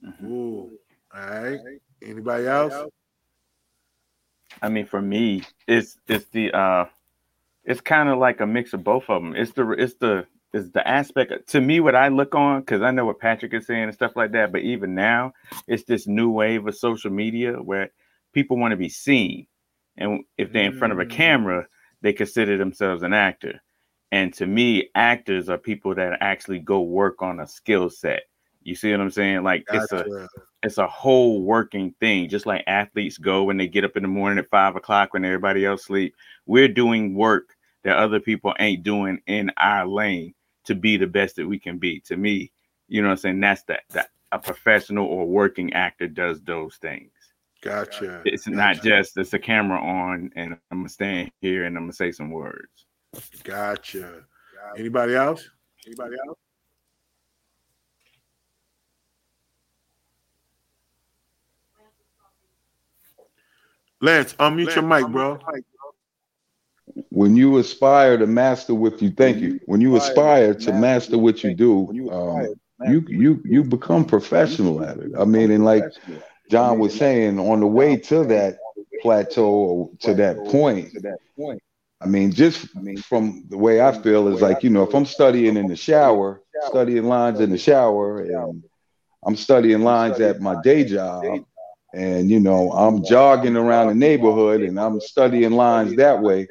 Mm-hmm. Ooh. All right. Anybody else? I mean, for me, it's kind of like a mix of both of them. It's the aspect to me, what I look on, because I know what Patrick is saying and stuff like that. But even now, it's this new wave of social media where people want to be seen, and if they're in front of a camera, they consider themselves an actor. And to me, actors are people that actually go work on a skill set. You see what I'm saying? Like it's a whole working thing. Just like athletes go when they get up in the morning at 5 o'clock when everybody else sleep. We're doing work that other people ain't doing in our lane to be the best that we can be. To me, you know what I'm saying? That's that a professional or working actor does those things. Gotcha. It's not just it's a camera on and I'm gonna stand here and I'm gonna say some words. Gotcha. Anybody else? Anybody else? Lance, unmute your mic, bro. When you aspire to master what you think you, when you aspire to master what you do, you become professional at it. I mean, and like John was saying, on the way to that plateau or to that point, I mean, just from the way I feel is like, you know, if I'm studying in the shower, studying lines in the shower, and I'm studying lines at my day job, and, you know, I'm jogging around the neighborhood and I'm studying lines that way,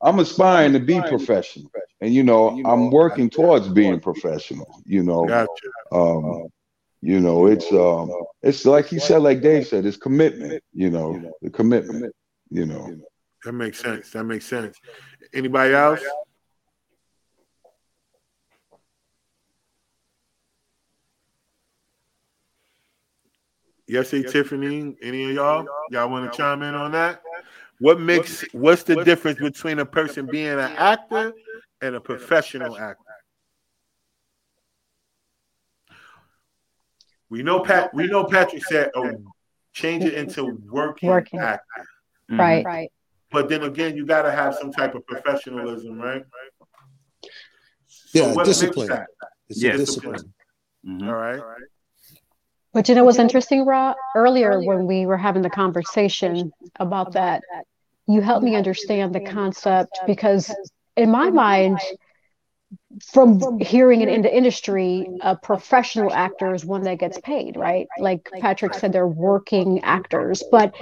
I'm aspiring to be professional. And, you know, I'm working towards being professional, you know. Gotcha. You know, it's like he said, like Dave said, it's commitment, you know, the commitment, you know. That makes sense. That makes sense. Anybody else? Yes, Tiffany, any of y'all want to chime in on that? What's the difference between a person being an actor and a professional actor? We know Patrick said, oh, change it into working actor. Right, right. But then again, you got to have some type of professionalism, right? Yeah, so discipline. It's discipline. Mm-hmm. All right. But you know what's interesting, Ra? Earlier when we were having the conversation about that, you helped me understand the concept, because in my mind, from hearing it in the industry, a professional actor is one that gets paid, right? Like Patrick said, they're working actors. But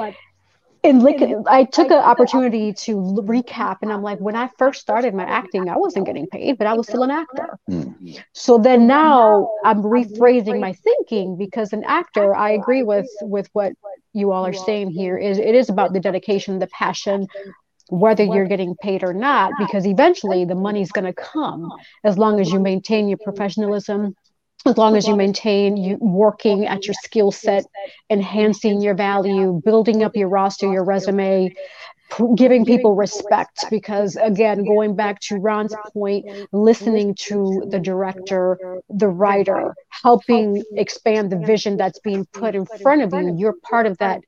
in Lincoln, I took an opportunity to recap, and I'm like, when I first started my acting, I wasn't getting paid, but I was still an actor. Mm. So then now I'm rephrasing my thinking, because an actor, I agree with what you all are saying here, is it is about the dedication, the passion, whether you're getting paid or not, because eventually the money's going to come as long as you maintain your professionalism, as long as you maintain you working at your skill set, enhancing your value, building up your roster, your resume, giving people respect. Because again, going back to Ron's point, listening to the director, the writer, helping expand the vision that's being put in front of you. You're part of that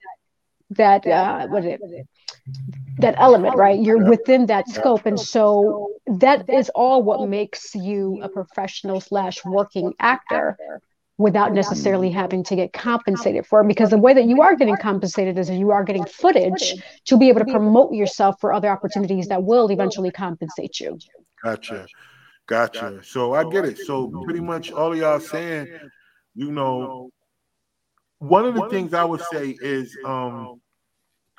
element, right? You're within that scope. And so that is all what makes you a professional / working actor, without necessarily having to get compensated for it. Because the way that you are getting compensated is you are getting footage to be able to promote yourself for other opportunities that will eventually compensate you. Gotcha. So I get it. So pretty much all of y'all saying, you know, one of the things I would say is,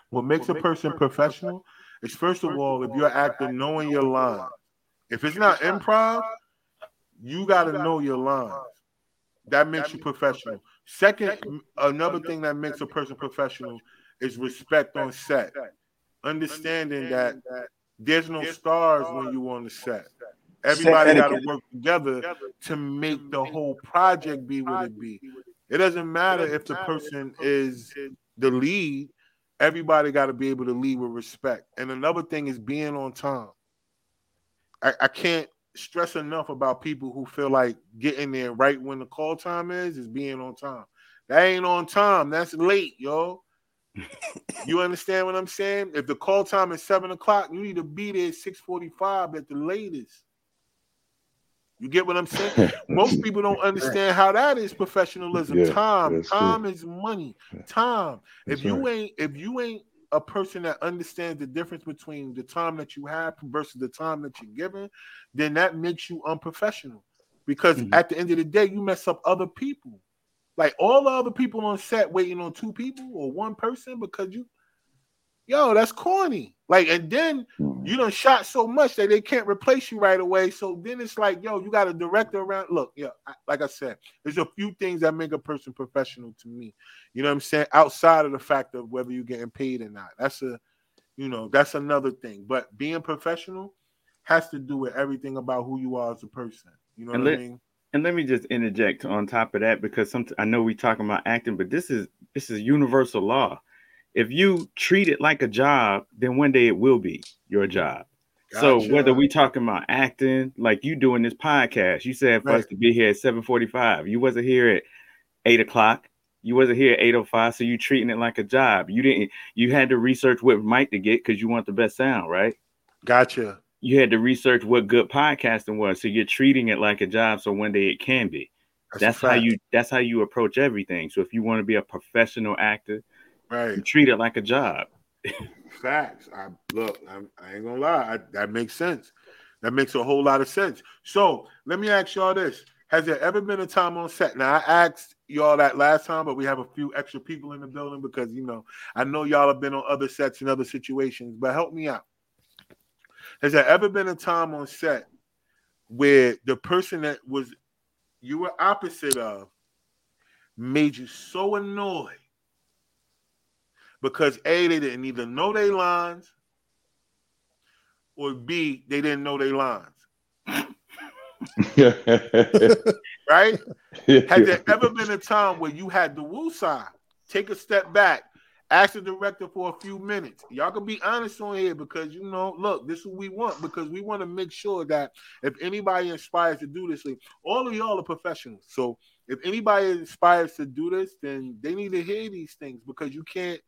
what makes a person professional is, first of all, if you're acting, knowing your lines. If it's not improv, you got to know your lines. That makes you professional. Second, another thing that makes a person professional is respect on set. Understanding that there's no stars when you're on the set. Everybody got to work together to make the whole project be what it be. It doesn't matter if the person is the lead. Everybody got to be able to lead with respect. And another thing is being on time. I can't stress enough about people who feel like getting there right when the call time is being on time. That ain't on time. That's late, yo. You understand what I'm saying? If the call time is 7 o'clock, you need to be there at 6:45 at the latest. You get what I'm saying? Most people don't understand how that is professionalism. Yeah, time is money. Time. That's if you ain't a person that understands the difference between the time that you have versus the time that you're given, then that makes you unprofessional. Because at the end of the day, you mess up other people. Like all the other people on set waiting on two people or one person because that's corny. Like, and then you done shot so much that they can't replace you right away. So then it's like, you got a director around. Look, like I said, there's a few things that make a person professional to me. You know what I'm saying? Outside of the fact of whether you're getting paid or not. That's another thing. But being professional has to do with everything about who you are as a person. You know what I mean? And let me just interject on top of that, because I know we talking about acting, but this is universal law. If you treat it like a job, then one day it will be your job. Gotcha. So whether we talking about acting, like you doing this podcast, you said for us to be here at 7:45. You wasn't here at 8 o'clock. You wasn't here at 8:05. So you treating it like a job. You had to research what mic to get because you want the best sound, right? Gotcha. You had to research what good podcasting was. So you're treating it like a job. So one day it can be. That's how you approach everything. So if you want to be a professional actor, you treat it like a job. Facts. I ain't gonna lie. That makes sense. That makes a whole lot of sense. So let me ask y'all this. Has there ever been a time on set? Now, I asked y'all that last time, but we have a few extra people in the building because, I know y'all have been on other sets and other situations, but help me out. Has there ever been a time on set where the person that you were opposite of made you so annoyed because A, they didn't either know their lines, or B, they didn't know their lines? Right? Has there ever been a time where you had the woo sign, take a step back, ask the director for a few minutes? Y'all can be honest on here because, this is what we want, because we want to make sure that if anybody inspires to do this, like, all of y'all are professionals. So if anybody inspires to do this, then they need to hear these things because you can't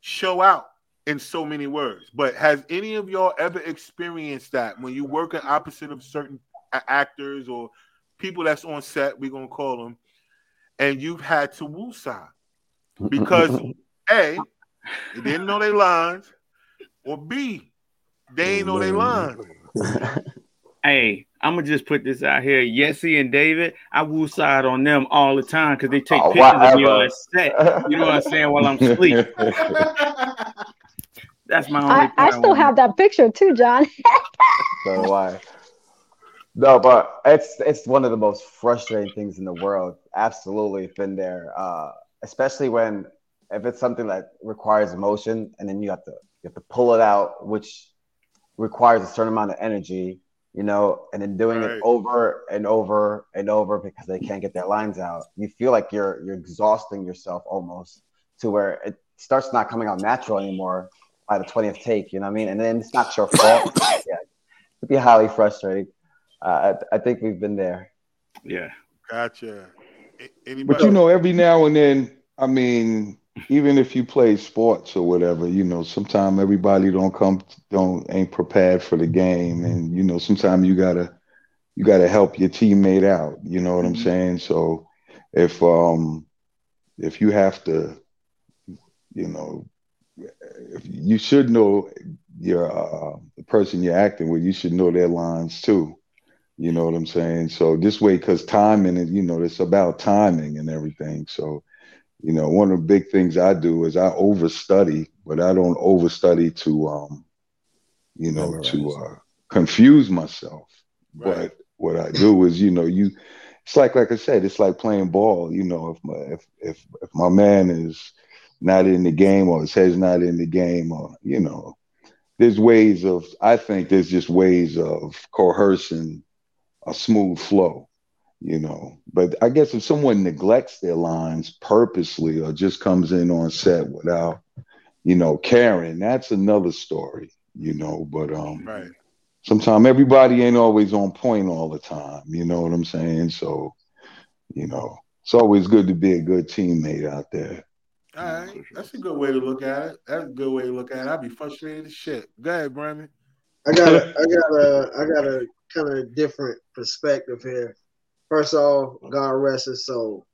show out in so many words. But has any of y'all ever experienced that when you work an opposite of certain actors or people that's on set, we're going to call them, and you've had to woosah because A, they didn't know their lines, or B, they ain't know their lines? Hey, I'm going to just put this out here. Yessie and David, I woosah on them all the time because they take pictures of me on set. You know what I'm saying? While I'm asleep. That's my only point. I still have that picture too, John. So why? No, but it's one of the most frustrating things in the world. Absolutely been there. Especially if it's something that requires emotion and then you have to pull it out, which requires a certain amount of energy, and then doing it over and over and over because they can't get their lines out. You feel like you're exhausting yourself almost to where it starts not coming out natural anymore by the 20th take, you know what I mean? And then it's not your fault. Yeah. It'd be highly frustrating. I think we've been there. Yeah. Gotcha. But every now and then, I mean, even if you play sports or whatever, sometimes everybody ain't prepared for the game, and sometimes you gotta help your teammate out. You know what I'm saying? So if you have to, if you should know your the person you're acting with, you should know their lines too. You know what I'm saying? So this way, because timing, it's about timing and everything. So, one of the big things I do is I overstudy, but I don't overstudy to you know, memorize. To confuse myself. Right. But what I do is, you know, it's like I said, it's like playing ball. You know, if my man is not in the game, or his head's not in the game, or, you know, there's just ways of coercing a smooth flow, you know. But I guess if someone neglects their lines purposely or just comes in on set without, you know, caring, that's another story, you know. But right. Sometimes everybody ain't always on point all the time, you know what I'm saying? So, you know, it's always good to be a good teammate out there. All right, that's a good way to look at it. I'd be frustrated as shit. Go ahead, Brandon. I got a kind of different perspective here. First off, God rest his soul.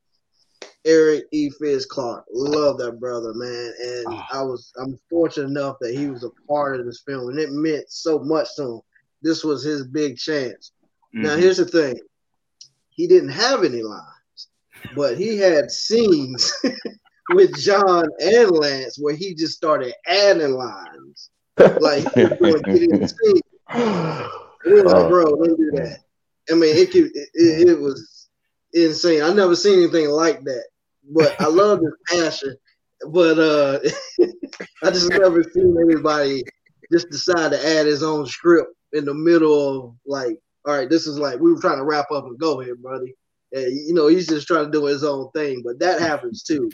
Eric E. Fitz Clark, love that brother, man. And I'm fortunate enough that he was a part of this film, and it meant so much to him. This was his big chance. Mm-hmm. Now, here's the thing: he didn't have any lines, but he had scenes. With John and Lance, where he just started adding lines, like he was getting the scene. We were like, bro, don't do that. I mean, it was insane. I never seen anything like that. But I love his passion. But I just never seen anybody just decide to add his own script in the middle of, like, all right, this is like we were trying to wrap up and go here, buddy. And, you know, he's just trying to do his own thing. But that happens too.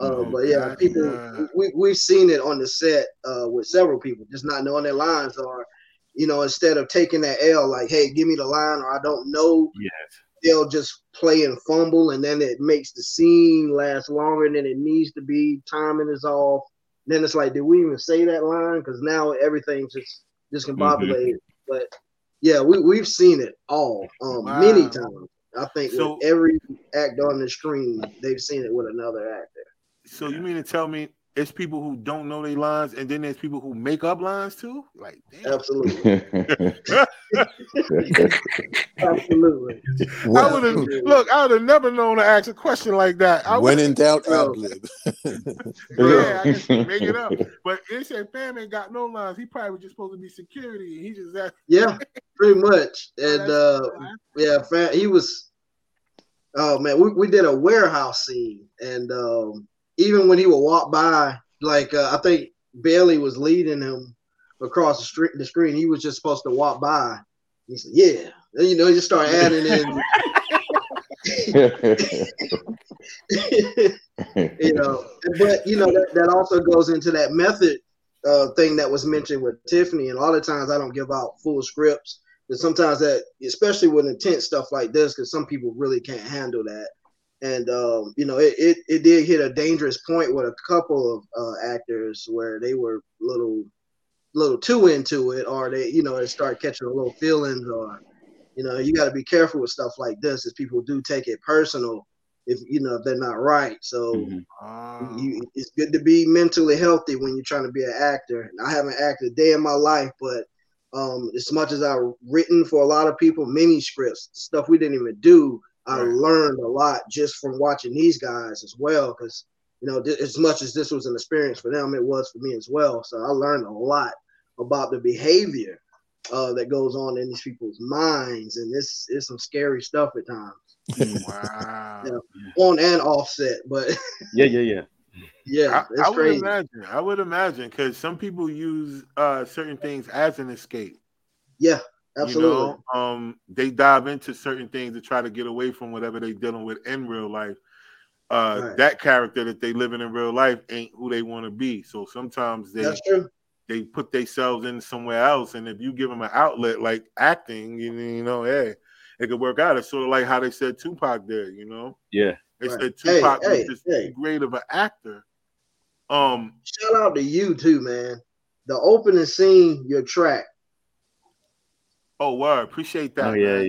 But yeah, people, we've seen it on the set with several people just not knowing their lines, or, you know, instead of taking that L, like, hey, give me the line, or I don't know, yes. They'll just play and fumble, and then it makes the scene last longer than it needs to be. Timing is off. Then it's like, did we even say that line? Because now everything's just discombobulated. Mm-hmm. But yeah, we've seen it all many times. I think with every act on the screen, they've seen it with another actor. So you mean to tell me it's people who don't know their lines, and then there's people who make up lines too? Like, damn. Absolutely. Absolutely. I would have never known to ask a question like that. When in doubt, outlib. Yeah, I just make it up. But it said Fam ain't got no lines. He probably was just supposed to be security. He just asked. Yeah, pretty much. And he was. Oh man, we did a warehouse scene, and even when he would walk by, like I think Bailey was leading him across the screen, he was just supposed to walk by. He said, "Yeah," and, you know, he just started adding in, you know. But you know that also goes into that method thing that was mentioned with Tiffany. And a lot of times I don't give out full scripts. But sometimes that, especially with intense stuff like this, because some people really can't handle that. And, you know, it did hit a dangerous point with a couple of actors where they were little too into it, or they, you know, they start catching a little feelings, or, you know, you got to be careful with stuff like this, as people do take it personal if, you know, if they're not right. So mm-hmm. It's good to be mentally healthy when you're trying to be an actor. And I haven't acted a day in my life, but as much as I've written for a lot of people, many scripts, stuff we didn't even do, I learned a lot just from watching these guys as well, because, you know, as much as this was an experience for them, it was for me as well. So I learned a lot about the behavior that goes on in these people's minds, and it's some scary stuff at times. Wow. You know, on and offset, but... Yeah. Yeah, I would imagine because some people use certain things as an escape. Yeah, absolutely. You know, they dive into certain things to try to get away from whatever they're dealing with in real life. Right. That character that they living in real life ain't who they want to be. So sometimes they put themselves in somewhere else, and if you give them an outlet like acting, you know, hey, it could work out. It's sort of like how they said Tupac did, you know. Yeah. They said Tupac was just great of an actor. Shout out to you too, man. The opening scene, your track. Oh, wow! Appreciate that. Oh, yeah.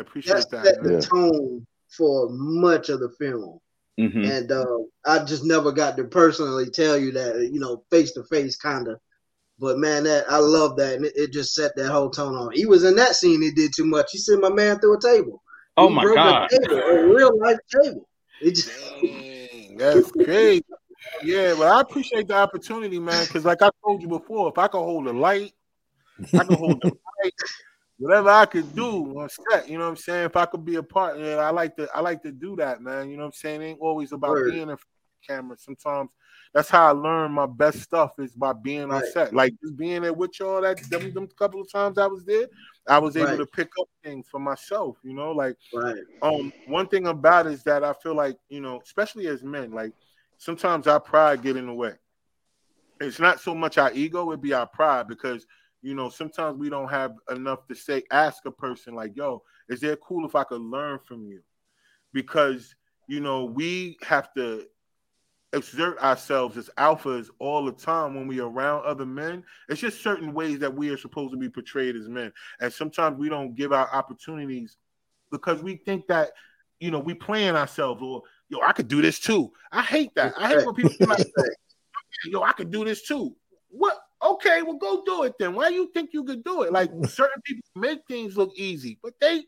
Appreciate that. Set the tone for much of the film, mm-hmm. and I just never got to personally tell you that, you know, face to face, kind of. But man, that I love that, and it just set that whole tone on. He was in that scene. He did too much. He sent my man through a table. Oh my God! A real life table. Dang, that's crazy. Yeah, but I appreciate the opportunity, man. Because like I told you before, if I could hold a light, I can hold the mic. Whatever I could do on set, you know what I'm saying? If I could be a partner, I like to do that, man. You know what I'm saying? It ain't always about being in front of the camera. Sometimes that's how I learn my best stuff is by being on set. Like just being there with y'all, that them couple of times I was there, I was able to pick up things for myself, you know? Like one thing about it is that I feel like, you know, especially as men, like sometimes our pride get in the way. It's not so much our ego, it'd be our pride because you know, sometimes we don't have enough to say, ask a person like, yo, is it cool if I could learn from you? Because, you know, we have to exert ourselves as alphas all the time when we're around other men. It's just certain ways that we are supposed to be portrayed as men. And sometimes we don't give our opportunities because we think that, you know, we playing ourselves or, yo, I could do this too. I hate that. I hate when people be like, yo, I could do this too. What? Okay, well, go do it then. Why do you think you could do it? Like, certain people make things look easy, but they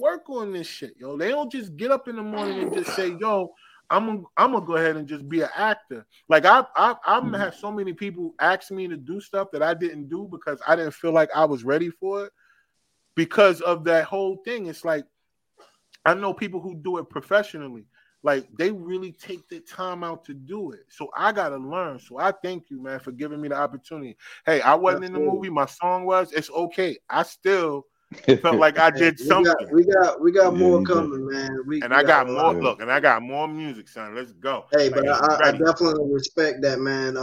work on this shit, yo. They don't just get up in the morning and just say, yo, I'm gonna go ahead and just be an actor. Like, I'm have so many people ask me to do stuff that I didn't do because I didn't feel like I was ready for it because of that whole thing. It's like, I know people who do it professionally. Like, they really take the time out to do it. So I got to learn. So I thank you, man, for giving me the opportunity. Hey, I wasn't in the movie. My song was. It's okay. I still felt like I did something. We got more coming, man. And I got more music, son. Let's go. Hey, like, but I definitely respect that, man.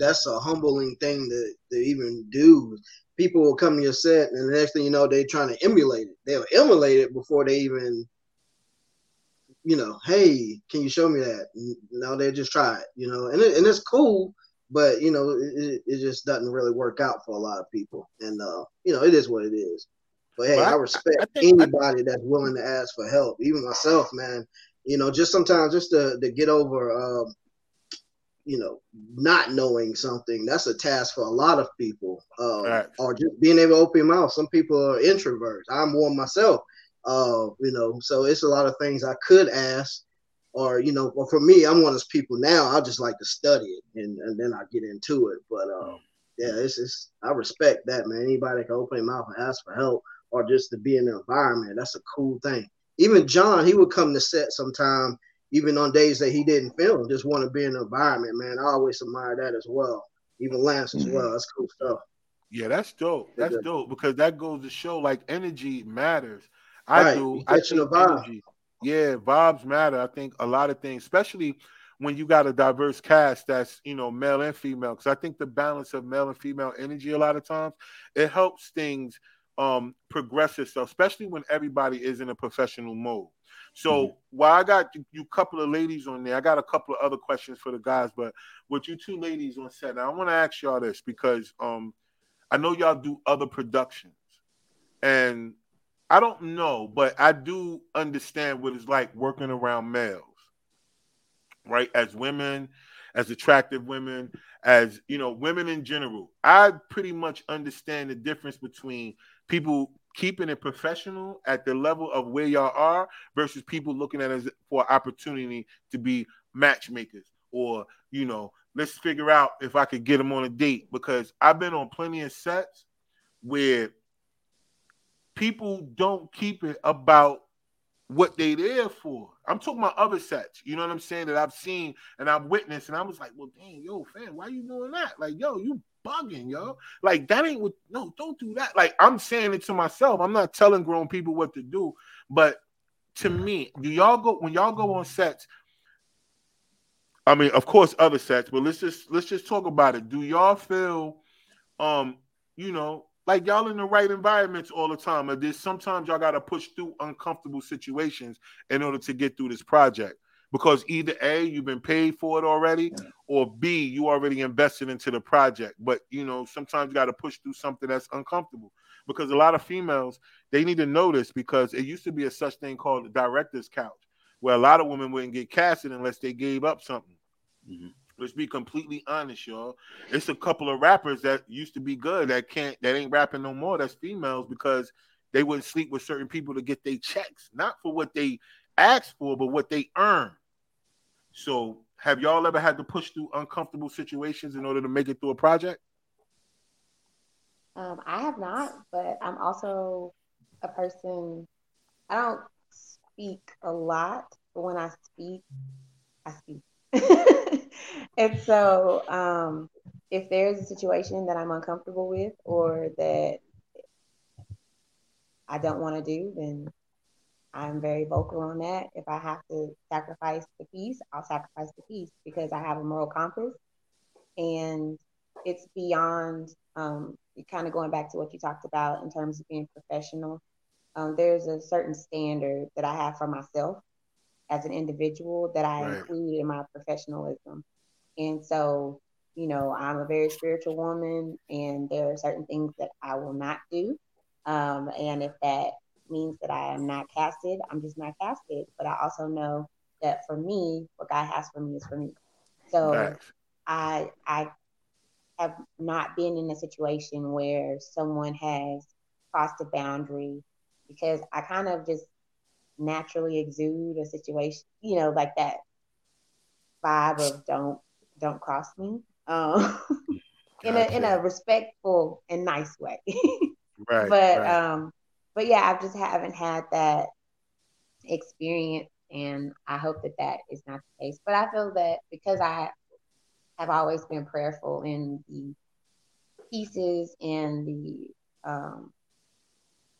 That's a humbling thing to even do. People will come to your set, and the next thing you know, they're trying to emulate it. They'll emulate it before they even... you know, hey, can you show me that? No, they just try it, you know, and it's cool, but, you know, it just doesn't really work out for a lot of people. And, you know, it is what it is. But, hey, I respect anybody that's willing to ask for help, even myself, man. You know, just sometimes just to get over, you know, not knowing something, that's a task for a lot of people. Or just being able to open your mouth. Some people are introverts. I'm one myself. You know, so it's a lot of things I could ask, or, you know, for me, I'm one of those people now, I just like to study it and then I get into it. But, yeah, it's just, I respect that, man. Anybody can open their mouth and ask for help or just to be in the environment. That's a cool thing. Even John, he would come to set sometime, even on days that he didn't film, just want to be in the environment, man. I always admire that as well. Even Lance as well. That's cool stuff. Yeah, that's dope. That's dope because that goes to show like energy matters. Vibes matter. I think a lot of things, especially when you got a diverse cast that's, you know, male and female. Because I think the balance of male and female energy a lot of times, it helps things progress itself, especially when everybody is in a professional mode. So while I got you couple of ladies on there, I got a couple of other questions for the guys. But with you two ladies on set, now I want to ask y'all this because I know y'all do other productions. And I don't know, but I do understand what it's like working around males, right? As women, as attractive women, as, you know, women in general. I pretty much understand the difference between people keeping it professional at the level of where y'all are versus people looking at us for opportunity to be matchmakers or, you know, let's figure out if I could get them on a date because I've been on plenty of sets where people don't keep it about what they there for. I'm talking about other sets, you know what I'm saying, that I've seen and I've witnessed, and I was like, well, dang, yo, fam, why you doing that? Like, yo, you bugging, yo. Like, that ain't what, no, don't do that. Like, I'm saying it to myself. I'm not telling grown people what to do. But to me, when y'all go on sets, I mean, of course, other sets, but let's just talk about it. Do y'all feel, you know, like y'all in the right environments all the time, or there's sometimes y'all gotta push through uncomfortable situations in order to get through this project? Because either A, you've been paid for it already, or B, you already invested into the project. But you know, sometimes you gotta push through something that's uncomfortable. Because a lot of females, they need to know this because it used to be a such thing called the director's couch, where a lot of women wouldn't get casted unless they gave up something. Mm-hmm. Let's be completely honest, y'all. It's a couple of rappers that used to be good that ain't rapping no more. That's females because they wouldn't sleep with certain people to get their checks, not for what they asked for, but what they earn. So, have y'all ever had to push through uncomfortable situations in order to make it through a project? I have not, but I'm also a person, I don't speak a lot, but when I speak, I speak. And so if there's a situation that I'm uncomfortable with or that I don't want to do, then I'm very vocal on that. If I have to sacrifice the peace, I'll sacrifice the peace because I have a moral compass. And it's beyond, kind of going back to what you talked about in terms of being professional. There's a certain standard that I have for myself as an individual that I include in my professionalism. And so, you know, I'm a very spiritual woman and there are certain things that I will not do. And if that means that I am not casted, I'm just not casted. But I also know that for me, what God has for me is for me. So I have not been in a situation where someone has crossed a boundary because I kind of just naturally exude a situation, you know, like that vibe of don't cross me in a respectful and nice way. But yeah, I just haven't had that experience, and I hope that that is not the case. But I feel that because I have always been prayerful in the pieces and the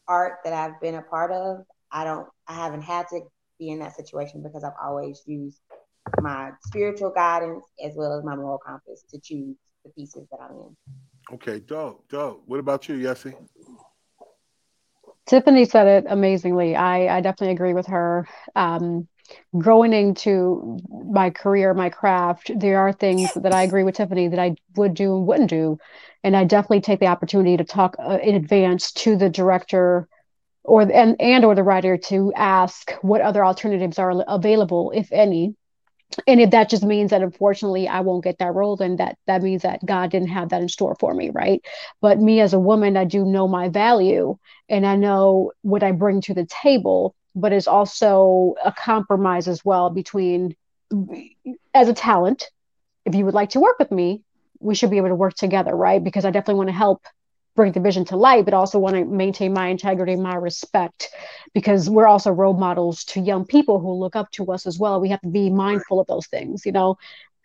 art that I've been a part of, I haven't had to be in that situation because I've always used my spiritual guidance as well as my moral compass to choose the pieces that I'm in. Okay, dope. What about you, Yessie? Tiffany said it amazingly. I definitely agree with her. Growing into my career, my craft, there are things that I agree with Tiffany that I would do and wouldn't do. And I definitely take the opportunity to talk in advance to the director or the writer to ask what other alternatives are available, if any. And if that just means that, unfortunately, I won't get that role, then that means that God didn't have that in store for me, right? But me as a woman, I do know my value and I know what I bring to the table, but it's also a compromise as well between, as a talent, if you would like to work with me, we should be able to work together, right? Because I definitely want to help bring the vision to light, but also want to maintain my integrity, my respect, because we're also role models to young people who look up to us as well. We have to be mindful of those things, you know?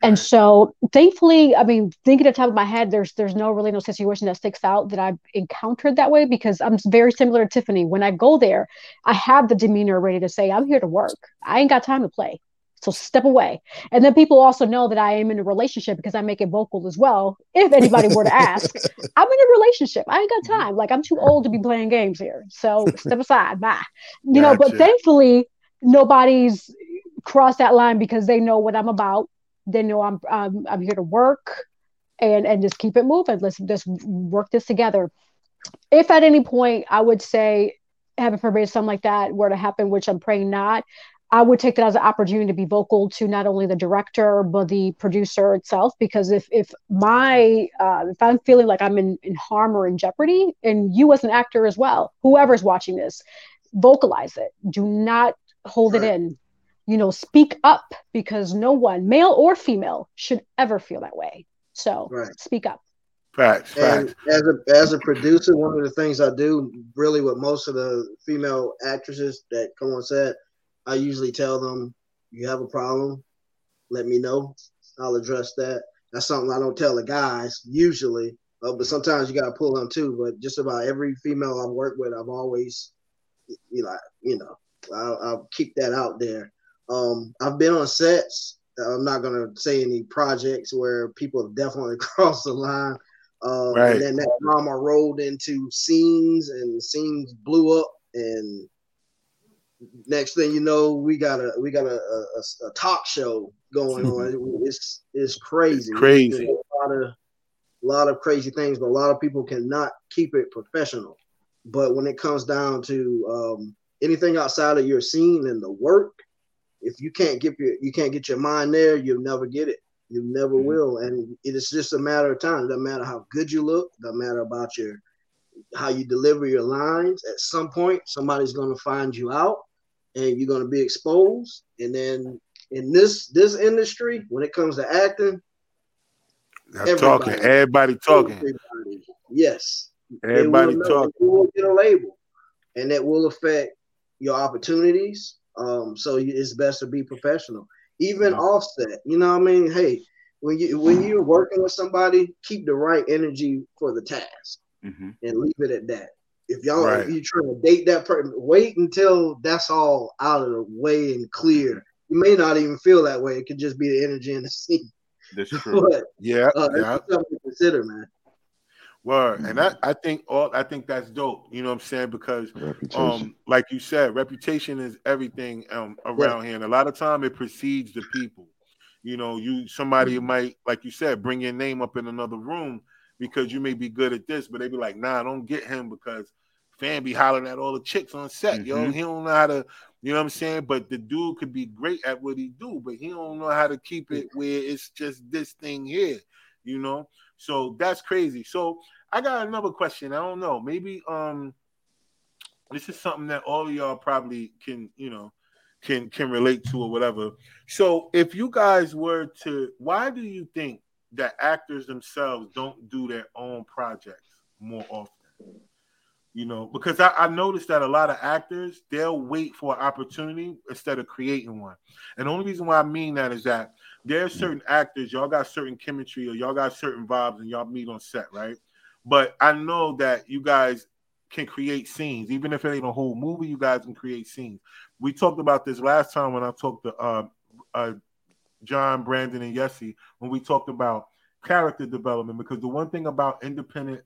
And so thankfully, I mean, thinking at the top of my head, there's no situation that sticks out that I've encountered that way, because I'm very similar to Tiffany. When I go there, I have the demeanor ready to say, I'm here to work. I ain't got time to play. So step away. And then people also know that I am in a relationship because I make it vocal as well. If anybody were to ask, I'm in a relationship. I ain't got time. Like, I'm too old to be playing games here. So step aside. Bye. You know, but thankfully nobody's crossed that line because they know what I'm about. They know I'm here to work and just keep it moving. Let's just work this together. If at any point I would say, heaven forbid, something like that were to happen, which I'm praying not, I would take that as an opportunity to be vocal to not only the director, but the producer itself, because if I'm feeling like I'm in harm or in jeopardy, and you as an actor as well, whoever's watching this, vocalize it. Do not hold it in. You know, speak up, because no one, male or female, should ever feel that way. So speak up. Facts. As a producer, one of the things I do really with most of the female actresses that come on set, I usually tell them, you have a problem, let me know. I'll address that. That's something I don't tell the guys usually, but sometimes you got to pull them too. But just about every female I've worked with, I've always, I'll keep that out there. I've been on sets. I'm not going to say any projects where people definitely crossed the line. And then that drama rolled into scenes and scenes blew up, and next thing you know, we got a talk show going on. It's crazy. It's crazy. There's a lot of crazy things, but a lot of people cannot keep it professional. But when it comes down to anything outside of your scene and the work, if you can't get your mind there, you'll never get it. You never will, and it is just a matter of time. It doesn't matter how good you look. It doesn't matter about how you deliver your lines. At some point, somebody's going to find you out. And you're going to be exposed. And then in this industry, when it comes to acting, everybody talking. Yes. Everybody talking. You will get a label, and that will affect your opportunities. So it's best to be professional. Even Offset, you know what I mean? Hey, when you're working with somebody, keep the right energy for the task, and leave it at that. If y'all if you're trying to date that person, wait until that's all out of the way and clear. You may not even feel that way. It could just be the energy in the scene. That's true. But, it's something to consider, man. Word. And I think that's dope. You know what I'm saying? Because like you said, reputation is everything around here. And a lot of time it precedes the people. You know, somebody might, like you said, bring your name up in another room because you may be good at this, but they be like, nah, don't get him because fan be hollering at all the chicks on set. Yo, he don't know how to, you know what I'm saying? But the dude could be great at what he do, but he don't know how to keep it where it's just this thing here, you know? So that's crazy. So I got another question. I don't know. Maybe this is something that all of y'all probably can, you know, can relate to or whatever. So if you guys were to, why do you think that actors themselves don't do their own projects more often? You know, because I noticed that a lot of actors, they'll wait for an opportunity instead of creating one. And the only reason why I mean that is that there are certain actors, y'all got certain chemistry or y'all got certain vibes and y'all meet on set, right? But I know that you guys can create scenes. Even if it ain't a whole movie, you guys can create scenes. We talked about this last time when I talked to John, Brandon, and Yessie, when we talked about character development, because the one thing about independent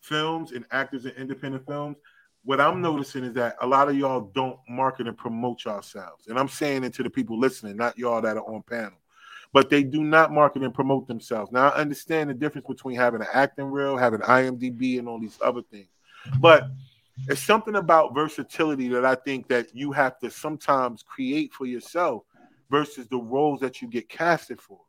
films and actors in independent films, what I'm noticing is that a lot of y'all don't market and promote yourselves. And I'm saying it to the people listening, not y'all that are on panel, but they do not market and promote themselves. Now I understand the difference between having an acting reel, having IMDb and all these other things, but it's something about versatility that I think that you have to sometimes create for yourself versus the roles that you get casted for.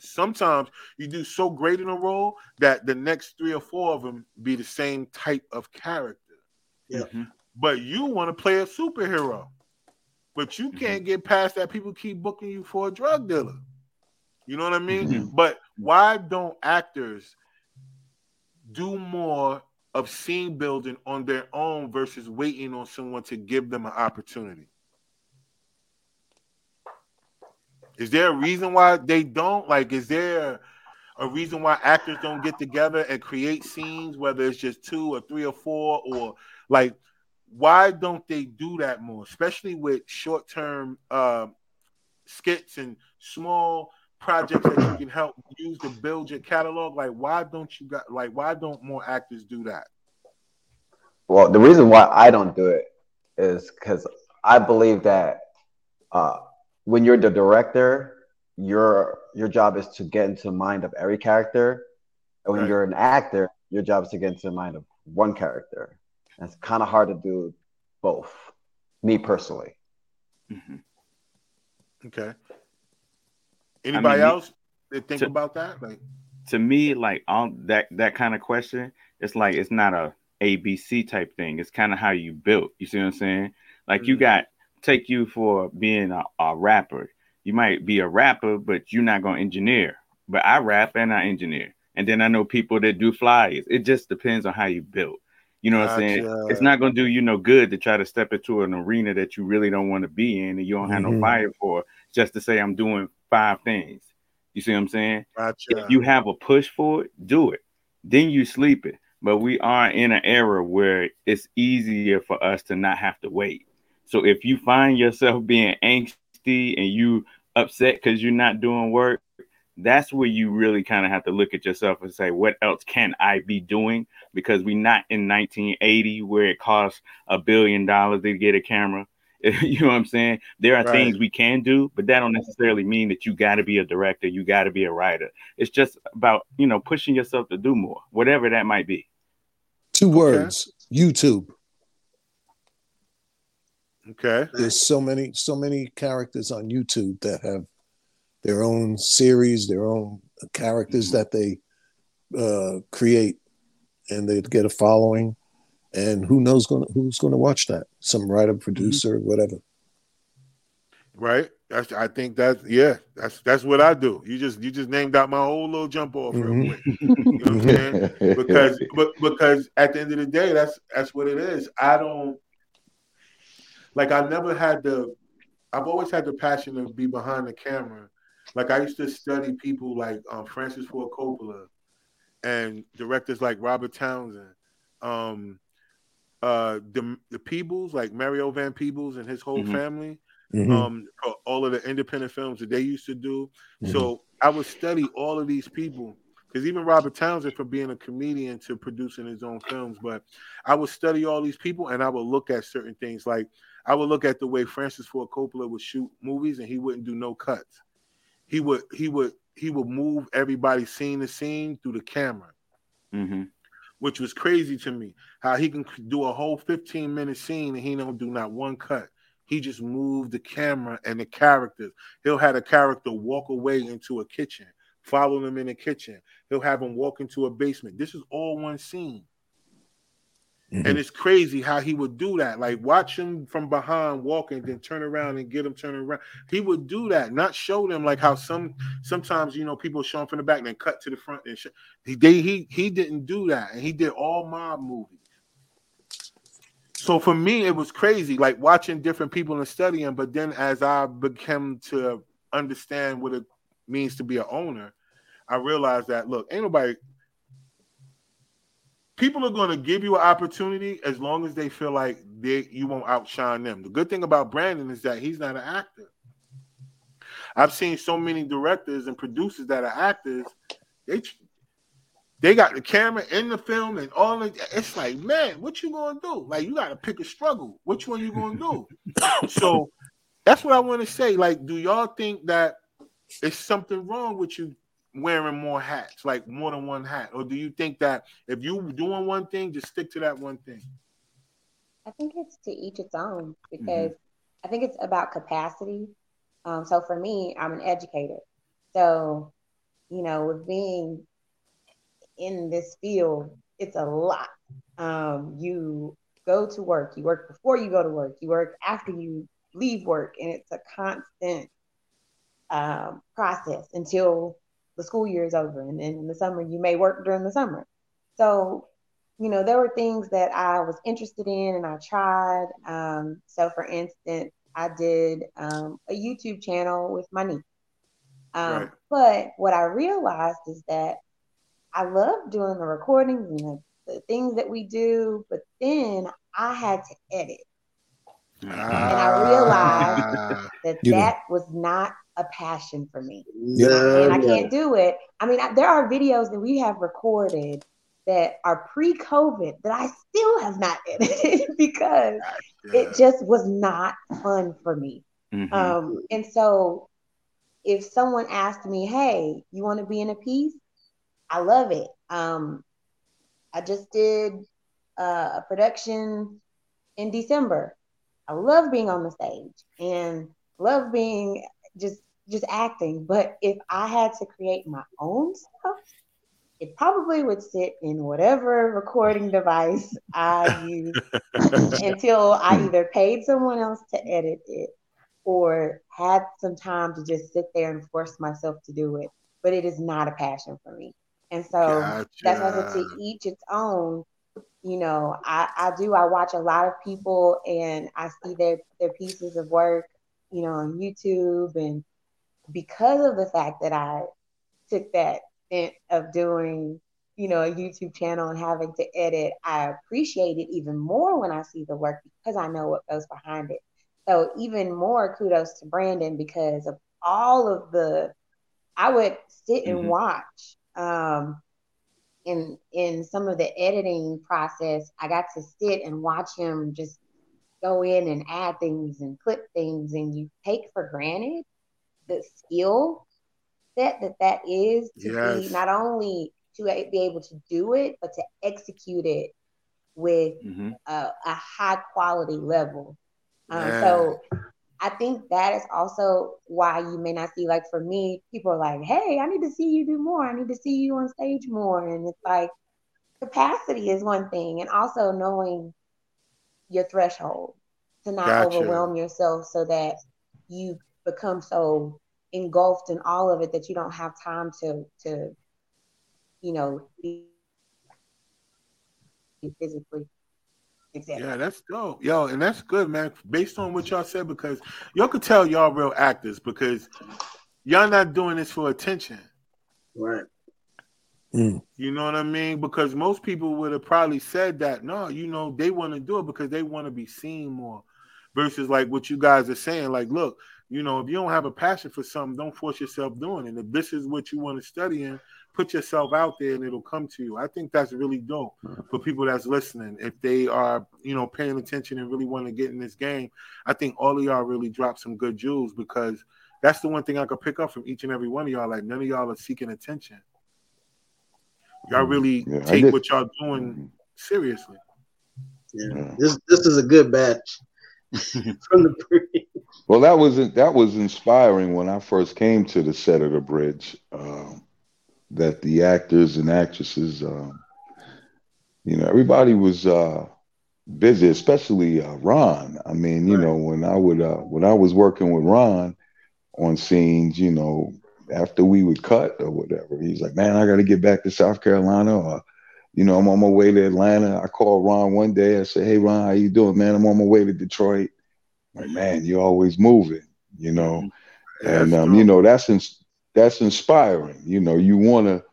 Sometimes you do so great in a role that the next 3 or 4 of them be the same type of character. Yeah. But you want to play a superhero, but you can't get past that. People keep booking you for a drug dealer. You know what I mean? But why don't actors do more of scene building on their own versus waiting on someone to give them an opportunity? Is there a reason why they don't? Like, is there a reason why actors don't get together and create scenes, whether it's just 2 or 3 or 4, or like, why don't they do that more, especially with short-term skits and small projects that you can help use to build your catalog? Like, why don't more actors do that? Well, the reason why I don't do it is because I believe that when you're the director, your job is to get into the mind of every character. And when you're an actor, your job is to get into the mind of one character. And it's kind of hard to do both, me personally. Okay. Anybody else that think about that? Like, to me, like that kind of question, it's like it's not a ABC type thing. It's kind of how you built. You see what I'm saying? Like you got take you for being a rapper. You might be a rapper, but you're not going to engineer. But I rap and I engineer. And then I know people that do flyers. It just depends on how you build. You know what I'm saying? It's not going to do you no good to try to step into an arena that you really don't want to be in and you don't have no fire for just to say I'm doing 5 things. You see what I'm saying? If you have a push for it, do it. Then you sleep it. But we are in an era where it's easier for us to not have to wait. So if you find yourself being angsty and you upset because you're not doing work, that's where you really kind of have to look at yourself and say, what else can I be doing? Because we're not in 1980 where it costs $1 billion to get a camera. You know what I'm saying? There are things we can do, but that don't necessarily mean that you got to be a director. You got to be a writer. It's just about, you know, pushing yourself to do more, whatever that might be. 2 words, YouTube. Okay. There's so many characters on YouTube that have their own series, their own characters that they create, and they get a following. And who's going to watch that? Some writer, producer, whatever. Right. I think that's what I do. You just named out my whole little jump off real quick. You know what I'm saying? Because at the end of the day, that's what it is. I've always had the passion to be behind the camera. Like I used to study people like Francis Ford Coppola and directors like Robert Townsend. The Peebles, like Mario Van Peebles and his whole family. Mm-hmm. All of the independent films that they used to do. Mm-hmm. So I would study all of these people, because even Robert Townsend, from being a comedian to producing his own films, but I would study all these people and I would look at certain things. Like I would look at the way Francis Ford Coppola would shoot movies, and he wouldn't do no cuts. He would move everybody scene to scene through the camera, which was crazy to me. How he can do a whole 15-minute scene and he don't do not one cut. He just moved the camera and the characters. He'll have a character walk away into a kitchen, follow them in the kitchen. He'll have him walk into a basement. This is all one scene. Mm-hmm. And it's crazy how he would do that. Like watch him from behind walking, then turn around and get him turning around. He would do that, not show them like how sometimes, you know, people show him from the back, then cut to the front. And he didn't do that. And he did all mob movies. So for me, it was crazy, like watching different people and studying. But then as I became to understand what it means to be an owner, I realized that, look, people are going to give you an opportunity as long as they feel like you won't outshine them. The good thing about Brandon is that he's not an actor. I've seen so many directors and producers that are actors. They got the camera in the film and all of that. It's like, man, what you gonna do? Like, you gotta pick a struggle. Which one you gonna do? So that's what I want to say. Like, do y'all think that it's something wrong with you wearing more hats, like more than one hat? Or do you think that if you're doing one thing, just stick to that one thing? I think it's to each its own, because I think it's about capacity. So for me, I'm an educator. So, you know, with being in this field, it's a lot. You go to work, you work before you go to work, you work after you leave work, and it's a constant process until the school year is over. And then in the summer, you may work during the summer. So, you know, there were things that I was interested in and I tried. So for instance, I did a YouTube channel with my niece. Right. But what I realized is that I love doing the recordings and the things that we do, but then I had to edit. And I realized that was not a passion for me. Yeah, and I can't do it. I mean, there are videos that we have recorded that are pre-COVID that I still have not edited because it just was not fun for me. And so if someone asked me, hey, you want to be in a piece? I love it. I just did a production in December. I love being on the stage and love being just acting. But if I had to create my own stuff, it probably would sit in whatever recording device I use until I either paid someone else to edit it or had some time to just sit there and force myself to do it. But it is not a passion for me. And so that's why I said to each its own. You know, I watch a lot of people and I see their pieces of work, you know, on YouTube. And because of the fact that I took that stint of doing, you know, a YouTube channel and having to edit, I appreciate it even more when I see the work because I know what goes behind it. So even more kudos to Brandon because of all of I would sit and watch. In some of the editing process, I got to sit and watch him just go in and add things and clip things, and you take for granted the skill set that is to be not only to be able to do it, but to execute it with a high quality level. So I think that is also why you may not see, like for me, people are like, hey, I need to see you do more. I need to see you on stage more. And it's like, capacity is one thing. And also knowing your threshold to not overwhelm yourself so that you've become so engulfed in all of it that you don't have time to you know, be physically. Exactly. Yeah, that's dope. Yo, and that's good, man, based on what y'all said, because y'all could tell y'all real actors because y'all not doing this for attention. Right. Mm. You know what I mean? Because most people would have probably said that, no, you know, they want to do it because they want to be seen more versus like what you guys are saying. Like, look, you know, if you don't have a passion for something, don't force yourself doing it. If this is what you want to study in, put yourself out there and it'll come to you. I think that's really dope for people that's listening. If they are, you know, paying attention and really want to get in this game, I think all of y'all really dropped some good jewels because that's the one thing I could pick up from each and every one of y'all. Like none of y'all are seeking attention. Y'all really take what y'all doing seriously. Yeah. This is a good batch from the Bridge. Well, that was inspiring when I first came to the set of The Bridge. That the actors and actresses, you know, everybody was busy, especially Ron. I mean, you know, when I was working with Ron on scenes, you know, after we would cut or whatever, he's like, man, I got to get back to South Carolina or, you know, I'm on my way to Atlanta. I called Ron one day. I said, hey, Ron, how you doing, man? I'm on my way to Detroit. I'm like, man, you're always moving, you know, and, you know, that's inspiring. You know, you want to,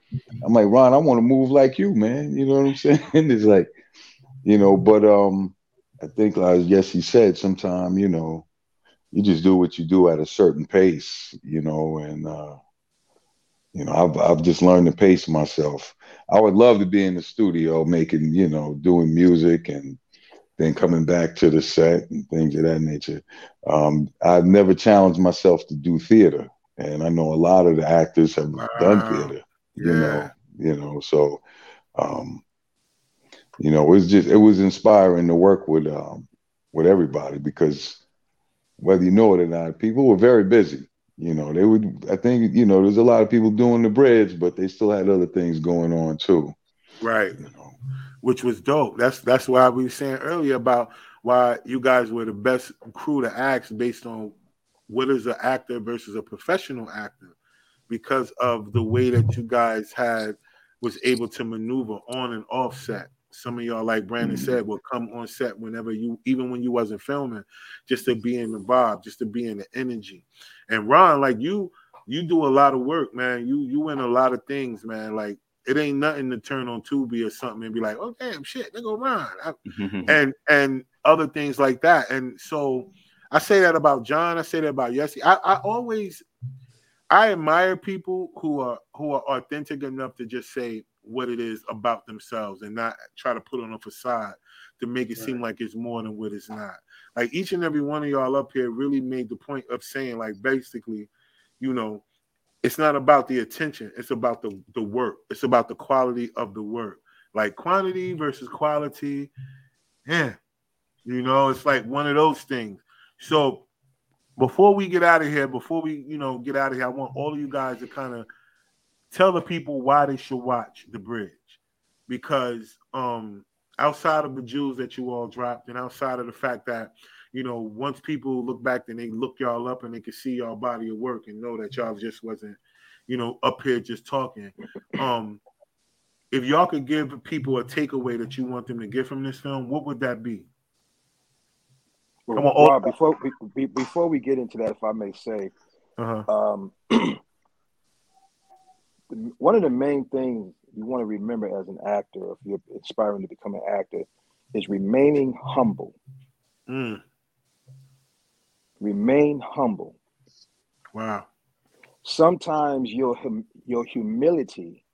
I'm like, Ron, I want to move like you, man. You know what I'm saying? It's like, you know, but I think, as Yessie said, sometime, you know, you just do what you do at a certain pace, you know, and, you know, I've just learned to pace myself. I would love to be in the studio making, you know, doing music and then coming back to the set and things of that nature. I've never challenged myself to do theater. And I know a lot of the actors have done theater, you know, so, you know, it was inspiring to work with everybody because whether you know it or not, people were very busy. You know, I think, you know, there's a lot of people doing The Bridge, but they still had other things going on too. Right. You know? Which was dope. That's why we were saying earlier about why you guys were the best crew to act based on what is an actor versus a professional actor because of the way that you guys was able to maneuver on and off set. Some of y'all, like Brandon said, will come on set whenever even when you wasn't filming, just to be in the vibe, just to be in the energy. And Ron, like you do a lot of work, man. You win a lot of things, man. Like it ain't nothing to turn on Tubi or something and be like, oh damn, shit, they go Ron, and other things like that. And so I say that about John. I say that about Yessie. I admire people who are authentic enough to just say what it is about themselves and not try to put on a facade to make it seem like it's more than what it's not. Like each and every one of y'all up here really made the point of saying, like, basically, you know, it's not about the attention. It's about the work. It's about the quality of the work. Like quantity versus quality. Yeah. You know, it's like one of those things. So before we get out of here, I want all of you guys to kind of tell the people why they should watch The Bridge, because outside of the jewels that you all dropped and outside of the fact that, you know, once people look back and they look y'all up and they can see y'all body of work and know that y'all just wasn't, you know, up here just talking. If y'all could give people a takeaway that you want them to get from this film, what would that be? Well, come on, Rob, before we get into that, if I may say, one of the main things you want to remember as an actor, if you're aspiring to become an actor, is remaining humble. Mm. Remain humble. Wow. Sometimes your humility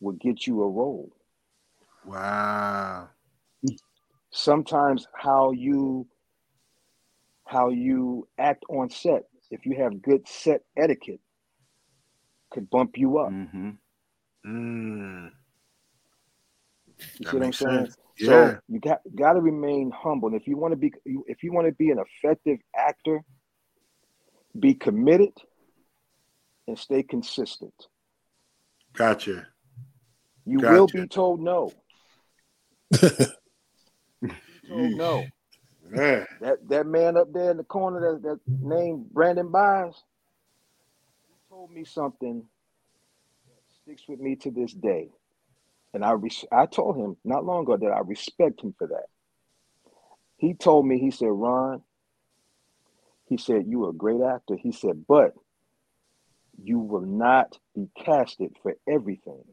will get you a role. Wow. Sometimes how you act on set, if you have good set etiquette, could bump you up. Mm-hmm. Mm. You see what I'm saying? Yeah. So you got to remain humble. And if you want to be an effective actor, be committed and stay consistent. Gotcha. You will be told no. Man. That man up there in the corner that named Brandon Bias, he told me something that sticks with me to this day. And I told him not long ago that I respect him for that. He told me, he said, Ron, he said, you're a great actor. He said, but you will not be casted for everything.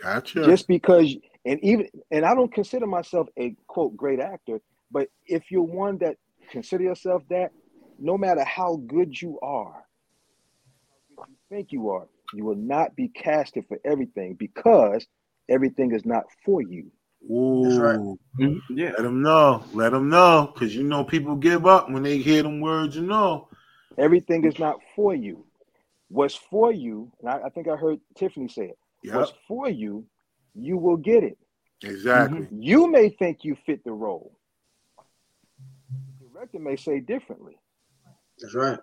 Gotcha. Just because, and I don't consider myself a quote great actor, but if you're one that consider yourself that, no matter how good you are, how good you think you are, you will not be casted for everything because everything is not for you. Ooh, right. Mm-hmm. Yeah. Let them know, because you know people give up when they hear them words. You know, everything is not for you. What's for you, and I think I heard Tiffany say it. Yep. What's for you, you will get it. Exactly. Mm-hmm. You may think you fit the role. The director may say differently. That's right.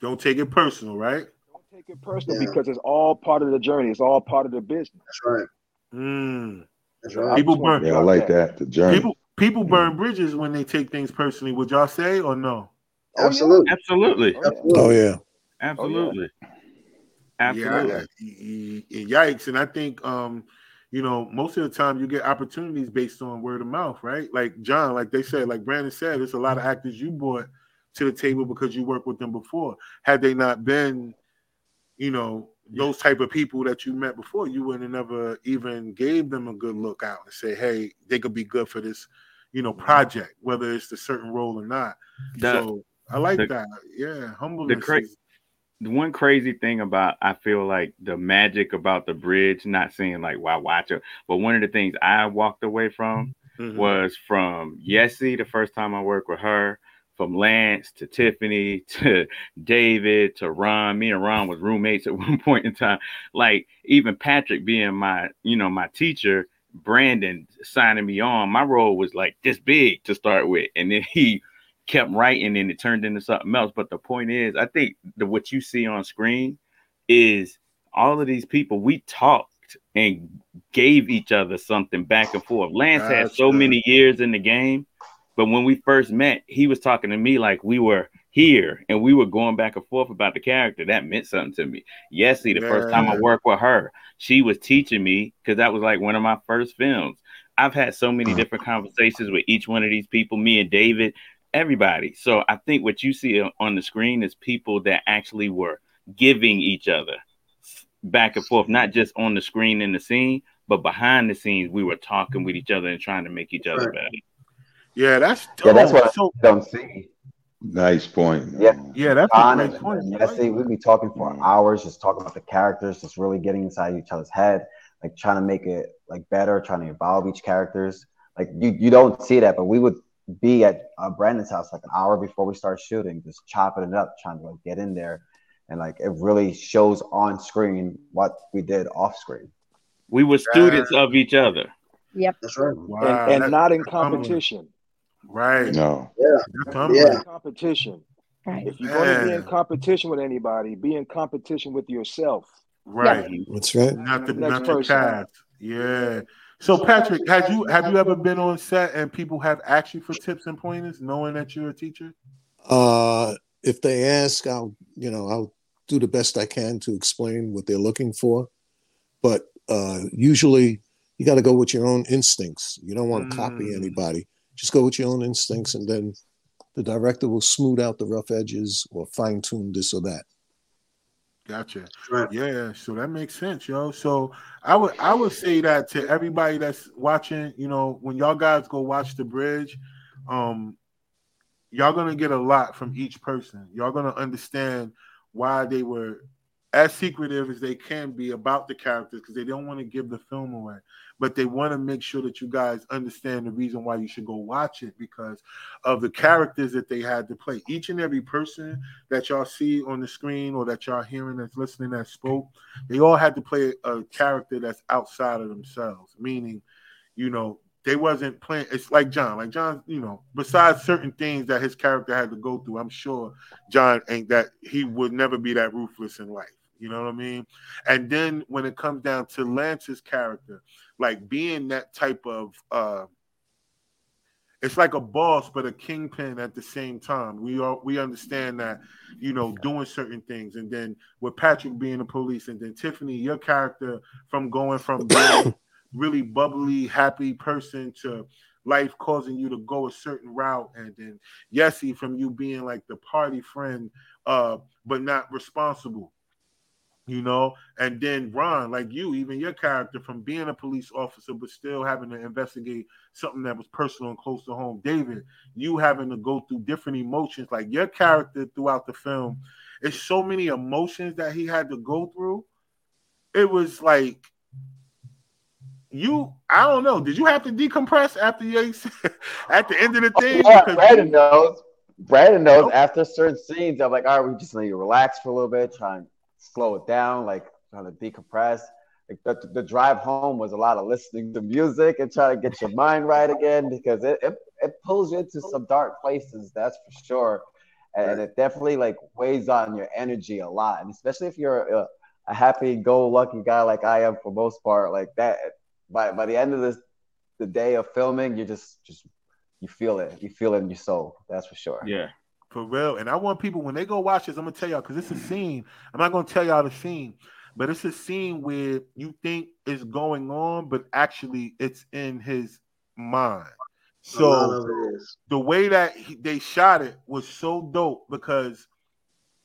Don't take it personal, right? Don't take it personal because it's all part of the journey. It's all part of the business. That's right. Mm. That's right. People burn. Yeah, I like that. The journey. People burn bridges when they take things personally. Would y'all say or no? Absolutely. Absolutely. Oh yeah. Absolutely. Oh, yeah. Absolutely. Yeah, yikes. And I think, you know, most of the time you get opportunities based on word of mouth, right? Like John, like they said, like Brandon said, there's a lot of actors you brought to the table because you worked with them before. Had they not been, you know, those type of people that you met before, you wouldn't have never even gave them a good look out and say, hey, they could be good for this, you know, project, whether it's a certain role or not. So I like that. Yeah. Humbleness. The one crazy thing about, I feel like the magic about The Bridge, not saying like, why watch it, but one of the things I walked away from was from Yessie, the first time I worked with her, from Lance to Tiffany to David to Ron. Me and Ron was roommates at one point in time. Like even Patrick being my, you know, my teacher, Brandon signing me on. My role was like this big to start with. And then he kept writing and it turned into something else. But the point is, I think what you see on screen is all of these people, we talked and gave each other something back and forth. Lance had so many years in the game, but when we first met, he was talking to me like we were here and we were going back and forth about the character. That meant something to me. Yessie, the first time I worked with her, she was teaching me because that was like one of my first films. I've had so many different conversations with each one of these people, me and David, everybody. So I think what you see on the screen is people that actually were giving each other back and forth, not just on the screen in the scene, but behind the scenes, we were talking with each other and trying to make each other better. Yeah, that's what I don't see. Nice point. Yeah, that's John a great point. Yessie, we'd be talking for hours, just talking about the characters, just really getting inside each other's head, like trying to make it like better, trying to evolve each characters. Like you don't see that, but we would be at Brandon's house like an hour before we start shooting, just chopping it up, trying to like get in there, and like it really shows on screen what we did off screen. We were students of each other. Yep, that's right. Wow. And not in competition. Right. No. Yeah. Yeah. Competition. Right. If you're going to be in competition with anybody, be in competition with yourself. Right. Yeah. That's right. Not the task. Yeah. So Patrick, have you ever been on set and people have asked you for tips and pointers, knowing that you're a teacher? If they ask, I'll do the best I can to explain what they're looking for. But usually, you got to go with your own instincts. You don't want to copy anybody. Just go with your own instincts, and then the director will smooth out the rough edges or fine tune this or that. Gotcha. Sure. Yeah, so that makes sense, yo. So I would say that to everybody that's watching, you know, when y'all guys go watch The Bridge, y'all gonna get a lot from each person. Y'all gonna understand why they were as secretive as they can be about the characters because they don't want to give the film away, but they want to make sure that you guys understand the reason why you should go watch it because of the characters that they had to play. Each and every person that y'all see on the screen or that y'all hearing that's listening that spoke, they all had to play a character that's outside of themselves, meaning, you know, they wasn't playing. It's like John, you know, besides certain things that his character had to go through, I'm sure John ain't that he would never be that ruthless in life. You know what I mean? And then when it comes down to Lance's character, like being that type of it's like a boss, but a kingpin at the same time. We understand that, you know, doing certain things. And then with Patrick being the police, and then Tiffany, your character from going from being really bubbly, happy person to life causing you to go a certain route. And then Yessie, from you being like the party friend, but not responsible. You know, and then Ron, like you, even your character from being a police officer, but still having to investigate something that was personal and close to home. David, you having to go through different emotions, like your character throughout the film. It's so many emotions that he had to go through. It was like, I don't know. Did you have to decompress after at the end of the thing? Oh, yeah, Brandon knows. Brandon knows. You know? After certain scenes, I'm like, all right, we just need to relax for a little bit, try and slow it down, like trying to decompress. Like the drive home was a lot of listening to music and trying to get your mind right again, because it pulls you into some dark places, that's for sure. And it definitely like weighs on your energy a lot. And especially if you're a happy-go-lucky guy like I am for most part, like that, by the end of the day of filming, you just you feel it. You feel it in your soul, that's for sure. Yeah. For real. And I want people, when they go watch this, I'm going to tell y'all, because it's a scene. I'm not going to tell y'all the scene, but it's a scene where you think is going on, but actually it's in his mind. So the way that they shot it was so dope, because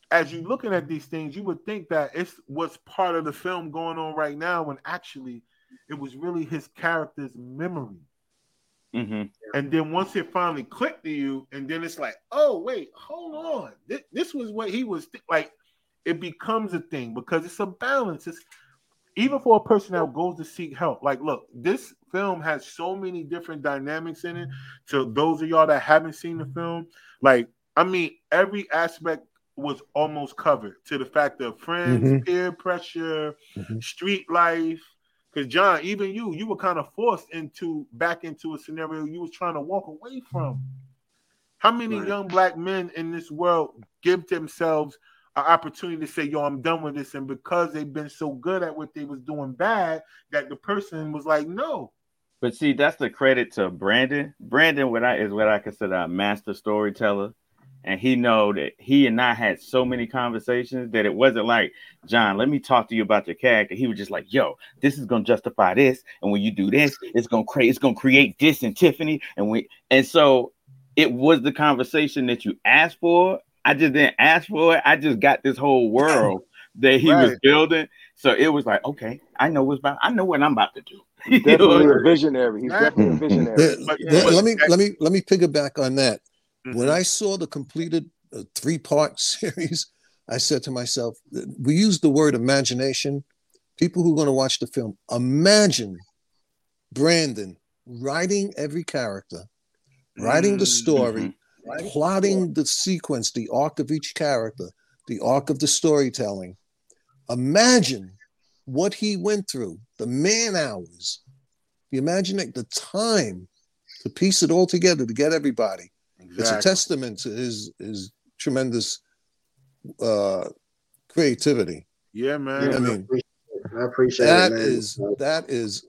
as you're looking at these things, you would think that it's what's part of the film going on right now, when actually it was really his character's memory. Mm-hmm. And then once it finally clicked to you, and then it's like, oh, wait, hold on. This was what he was like. It becomes a thing, because it's a balance. It's even for a person that goes to seek help. Like, look, this film has so many different dynamics in it. To those of y'all that haven't seen the film, like, I mean, every aspect was almost covered, to the fact of friends, mm-hmm. peer pressure, mm-hmm. street life. Because John, even you were kind of forced back into a scenario you was trying to walk away from. How many young black men in this world give themselves an opportunity to say, yo, I'm done with this? And because they've been so good at what they was doing bad, that the person was like, no. But see, that's the credit to Brandon. Brandon is what I consider a master storyteller. And he know that he and I had so many conversations that it wasn't like, John, let me talk to you about your character. He was just like, yo, this is going to justify this. And when you do this, it's going to create this and Tiffany. And so it was the conversation that you asked for. I just didn't ask for it. I just got this whole world that he was building. So it was like, okay, I know what I'm about to do. He's definitely a visionary. Let me piggyback on that. Mm-hmm. When I saw the completed 3-part series, I said to myself, we use the word imagination. People who are going to watch the film, imagine Brandon writing every character, writing the story, mm-hmm. plotting the sequence, the arc of each character, the arc of the storytelling. Imagine what he went through, the man hours, imagine the time to piece it all together, to get everybody. Exactly. It's a testament to his tremendous creativity. Yeah, man. I mean, I appreciate that. It, man. That is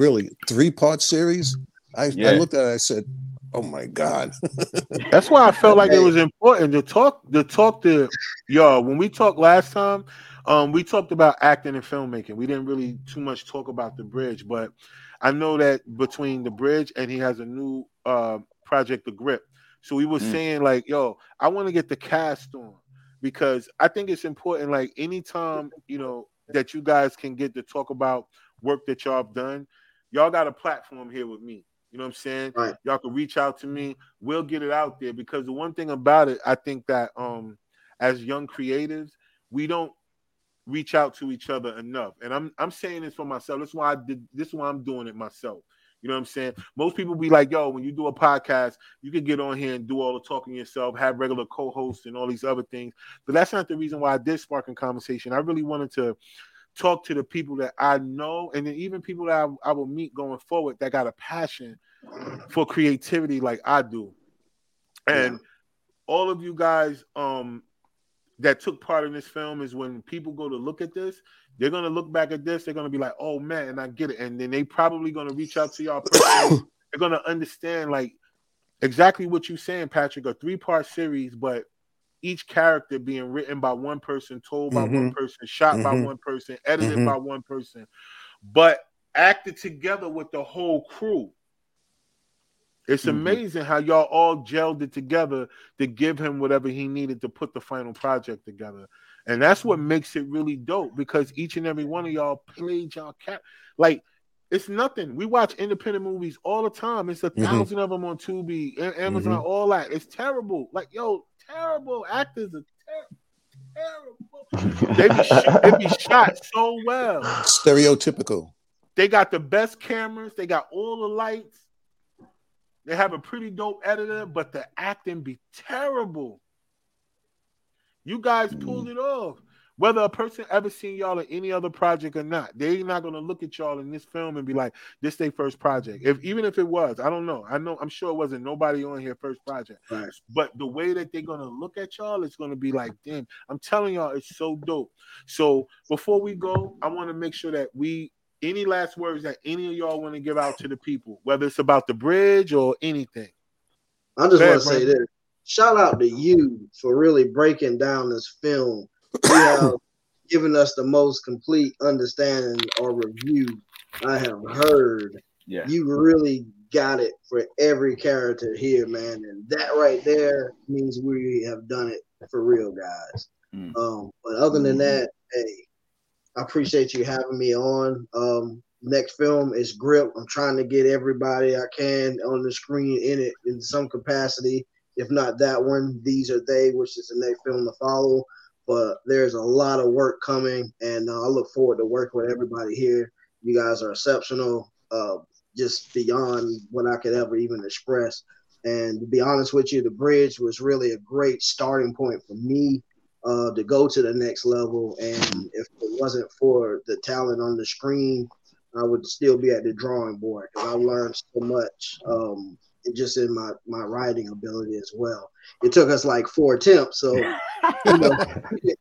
really 3-part series. I looked at it. I said, "Oh my God!" That's why I felt like it was important to talk to y'all. When we talked last time, we talked about acting and filmmaking. We didn't really too much talk about The Bridge, but I know that between The Bridge and he has a new project, The Grip. So we were saying, like, yo, I want to get the cast on, because I think it's important, like, anytime, you know, that you guys can get to talk about work that y'all have done, y'all got a platform here with me. You know what I'm saying? Right. Y'all can reach out to me. We'll get it out there, because the one thing about it, I think that as young creatives, we don't reach out to each other enough. And I'm saying this for myself. That's why this is why I'm doing it myself. You know what I'm saying? Most people be like, yo, when you do a podcast, you can get on here and do all the talking yourself, have regular co-hosts and all these other things. But that's not the reason why I did Spark and Conversation. I really wanted to talk to the people that I know, and then even people that I will meet going forward that got a passion for creativity like I do. And all of you guys that took part in this film, is when people go to look at this, they're going to look back at this. They're going to be like, oh, man, I get it. And then they probably going to reach out to y'all personally. They're going to understand, like, exactly what you're saying, Patrick, a three-part series, but each character being written by one person, told by one person, shot by one person, edited by one person, but acted together with the whole crew. It's amazing how y'all all gelled it together to give him whatever he needed to put the final project together. And that's what makes it really dope, because each and every one of y'all played y'all cap. Like, it's nothing. We watch independent movies all the time. It's 1,000 of them on Tubi, Amazon, all that. It's terrible. Like, yo, terrible. Actors are terrible. They be shot so well. Stereotypical. They got the best cameras. They got all the lights. They have a pretty dope editor, but the acting be terrible. You guys pulled it off. Whether a person ever seen y'all in any other project or not, they're not going to look at y'all in this film and be like, this their first project. Even if it was, I don't know. I'm sure it wasn't nobody on here first project. Right. But the way that they're going to look at y'all, it's going to be like, damn, I'm telling y'all, it's so dope. So before we go, I want to make sure that any last words that any of y'all want to give out to the people, whether it's about The Bridge or anything. I just want to say this. Shout out to you for really breaking down this film. You have given us the most complete understanding or review I have heard. Yeah. You really got it for every character here, man. And that right there means we have done it for real, guys. But other than that, hey, I appreciate you having me on. Next film is Grip. I'm trying to get everybody I can on the screen in it in some capacity. If not that one, These Are They, which is the next film to follow. But there's a lot of work coming, and I look forward to working with everybody here. You guys are exceptional, just beyond what I could ever even express. And to be honest with you, The Bridge was really a great starting point for me to go to the next level. And if it wasn't for the talent on the screen, I would still be at the drawing board, because I learned so much. Just in my writing ability as well. It took us like 4 attempts, so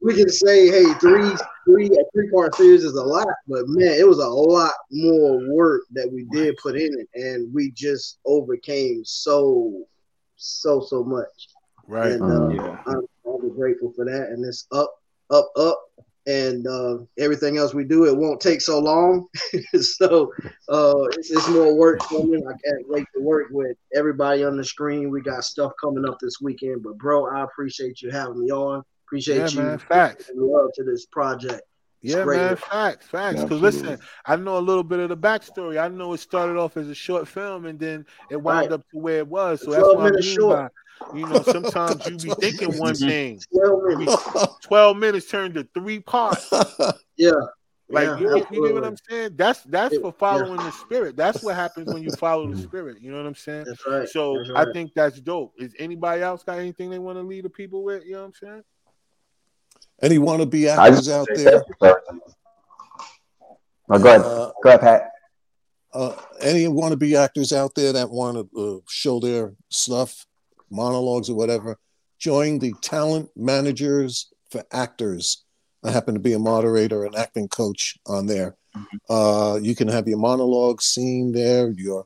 we can say, hey, three-part series is a lot, but man, it was a lot more work that we did put in it, and we just overcame so much. Right. And I'm grateful for that, and it's up. And everything else we do, it won't take so long. So it's more work for me. I can't wait to work with everybody on the screen. We got stuff coming up this weekend. But, bro, I appreciate you having me on. Appreciate you. Man, facts. And love to this project. It's great. Man, facts. Because, listen, I know a little bit of the backstory. I know it started off as a short film, and then it wound up to where it was. So that's what I mean by, you know, sometimes you be thinking one thing. 12 minutes turned to 3 parts. Yeah. Like, you know what I'm saying? That's for following the spirit. That's what happens when you follow the spirit. You know what I'm saying? That's right. So that's right. I think that's dope. Is anybody else got anything they want to leave the people with? You know what I'm saying? Any wannabe actors out there? Oh, go ahead, Pat. Any wannabe actors out there that want to show their stuff, monologues or whatever, join the Talent Managers for Actors. I happen to be a moderator and acting coach on there. You can have your monologues seen there, your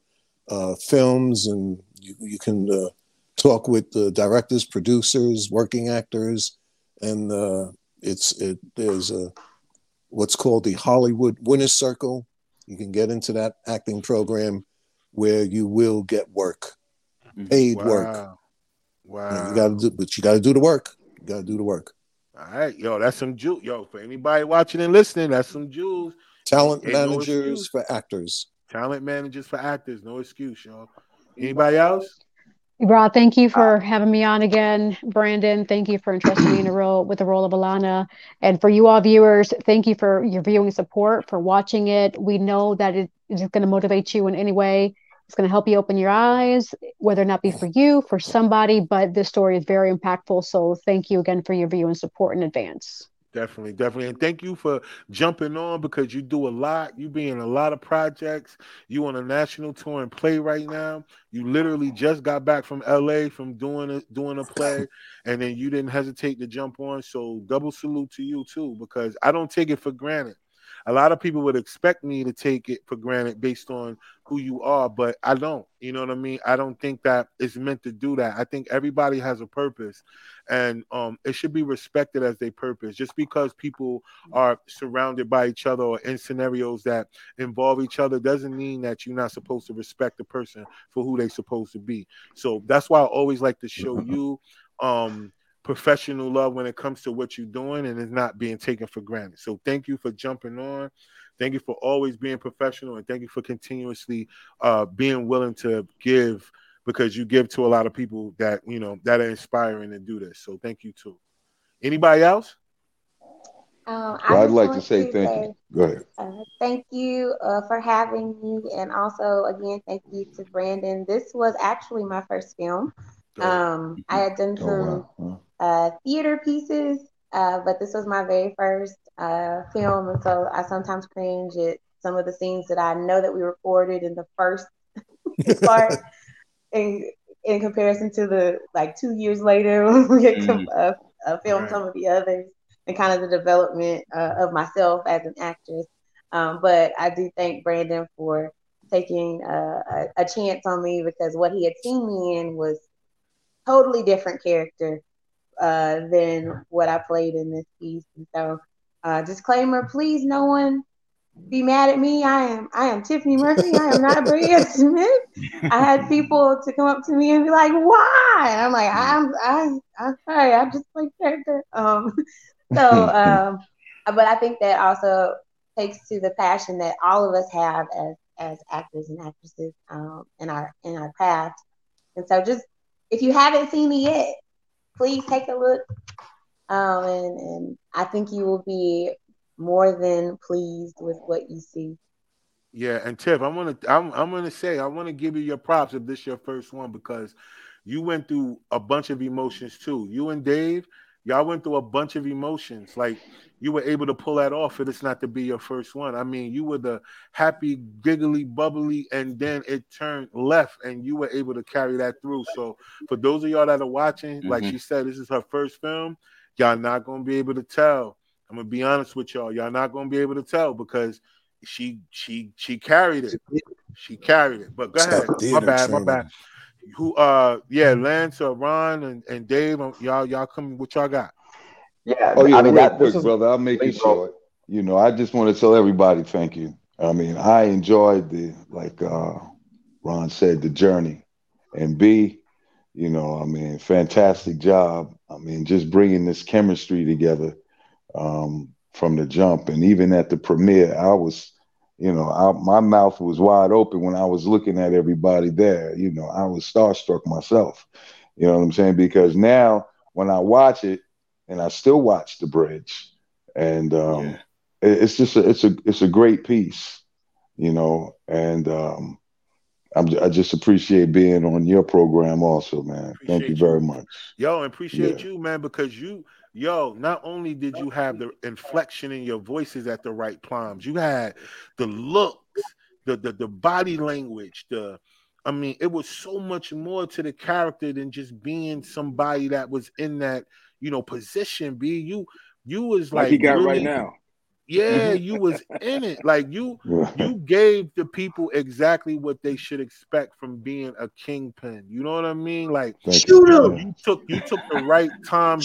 films, and you can talk with the directors, producers, working actors, and there's what's called the Hollywood Winners Circle. You can get into that acting program where you will get work, paid work. Wow. You got to do the work. You got to do the work. All right. Yo, that's some jewels. Yo, for anybody watching and listening, that's some jewels. Talent Managers for Actors. Talent Managers for Actors. No excuse, y'all. Anybody else? Bro, thank you for having me on again. Brandon, thank you for entrusting me with the role of Alana. And for you all viewers, thank you for your viewing support, for watching it. We know that it is going to motivate you in any way. It's going to help you open your eyes, whether or not be for you, for somebody, but this story is very impactful. So thank you again for your view and support in advance. Definitely. And thank you for jumping on, because you do a lot. You be in a lot of projects. You on a national tour and play right now. You literally just got back from LA from doing a play, and then you didn't hesitate to jump on. So double salute to you too, because I don't take it for granted. a lot of people would expect me to take it for granted based on who you are, but I don't. You know what I mean? I don't think that it's meant to do that. I think everybody has a purpose, and it should be respected as their purpose. Just because people are surrounded by each other or in scenarios that involve each other doesn't mean that you're not supposed to respect the person for who they're supposed to be. So that's why I always like to show you professional love when it comes to what you're doing, and it's not being taken for granted. So thank you for jumping on. Thank you for always being professional, and thank you for continuously being willing to give, because you give to a lot of people that, you know, that are inspiring to do this. So thank you too. Anybody else? Well, I'd like to say thank you. Go ahead. Thank you for having me. And also, again, thank you to Brandon. This was actually my first film. I had done some theater pieces, but this was my very first film, and so I sometimes cringe at some of the scenes that I know that we recorded in the first part, in comparison to the 2 years later when we had filmed some of the others, and kind of the development of myself as an actress. But I do thank Brandon for taking a chance on me, because what he had seen me in was totally different character than what I played in this piece. And so disclaimer, please no one be mad at me. I am Tiffany Murphy. I am not Bria Smith. I had people to come up to me and be like, why? And I'm like, I'm sorry, I just played character. But I think that also takes to the passion that all of us have as actors and actresses in our craft. And so just, if you haven't seen it yet, please take a look. And I think you will be more than pleased with what you see. Yeah, and Tiff, I want to give you your props if this is your first one, because you went through a bunch of emotions too. You and Dave, y'all went through a bunch of emotions. Like, you were able to pull that off, and it's not to be your first one. I mean, you were the happy, giggly, bubbly, and then it turned left, and you were able to carry that through. So for those of y'all that are watching, like she said, this is her first film. Y'all not going to be able to tell. I'm going to be honest with y'all. Y'all not going to be able to tell, because she carried it. She carried it. But go ahead. My bad. Who Lance or Ron and Dave, y'all come, what y'all got? Yeah. Oh yeah, I mean, real quick, brother, I'll make it short. You know, I just want to tell everybody thank you. I mean, I enjoyed the, like Ron said, the journey. And B, you know, I mean, fantastic job. I mean, just bringing this chemistry together from the jump. And even at the premiere, I was, you know, my mouth was wide open when I was looking at everybody there. You know, I was starstruck myself. You know what I'm saying? Because now when I watch it, and I still watch The Bridge, and it's just it's a great piece, you know. And I just appreciate being on your program, also, man. Thank you very much, yo. Appreciate you, man, because you, yo, not only did you have the inflection in your voices at the right times, you had the looks, the body language, I mean, it was so much more to the character than just being somebody that was in that, you know, position. B, you was like he got really, right now. Yeah, you was in it. Like you gave the people exactly what they should expect from being a kingpin. You know what I mean? Like, you took the right time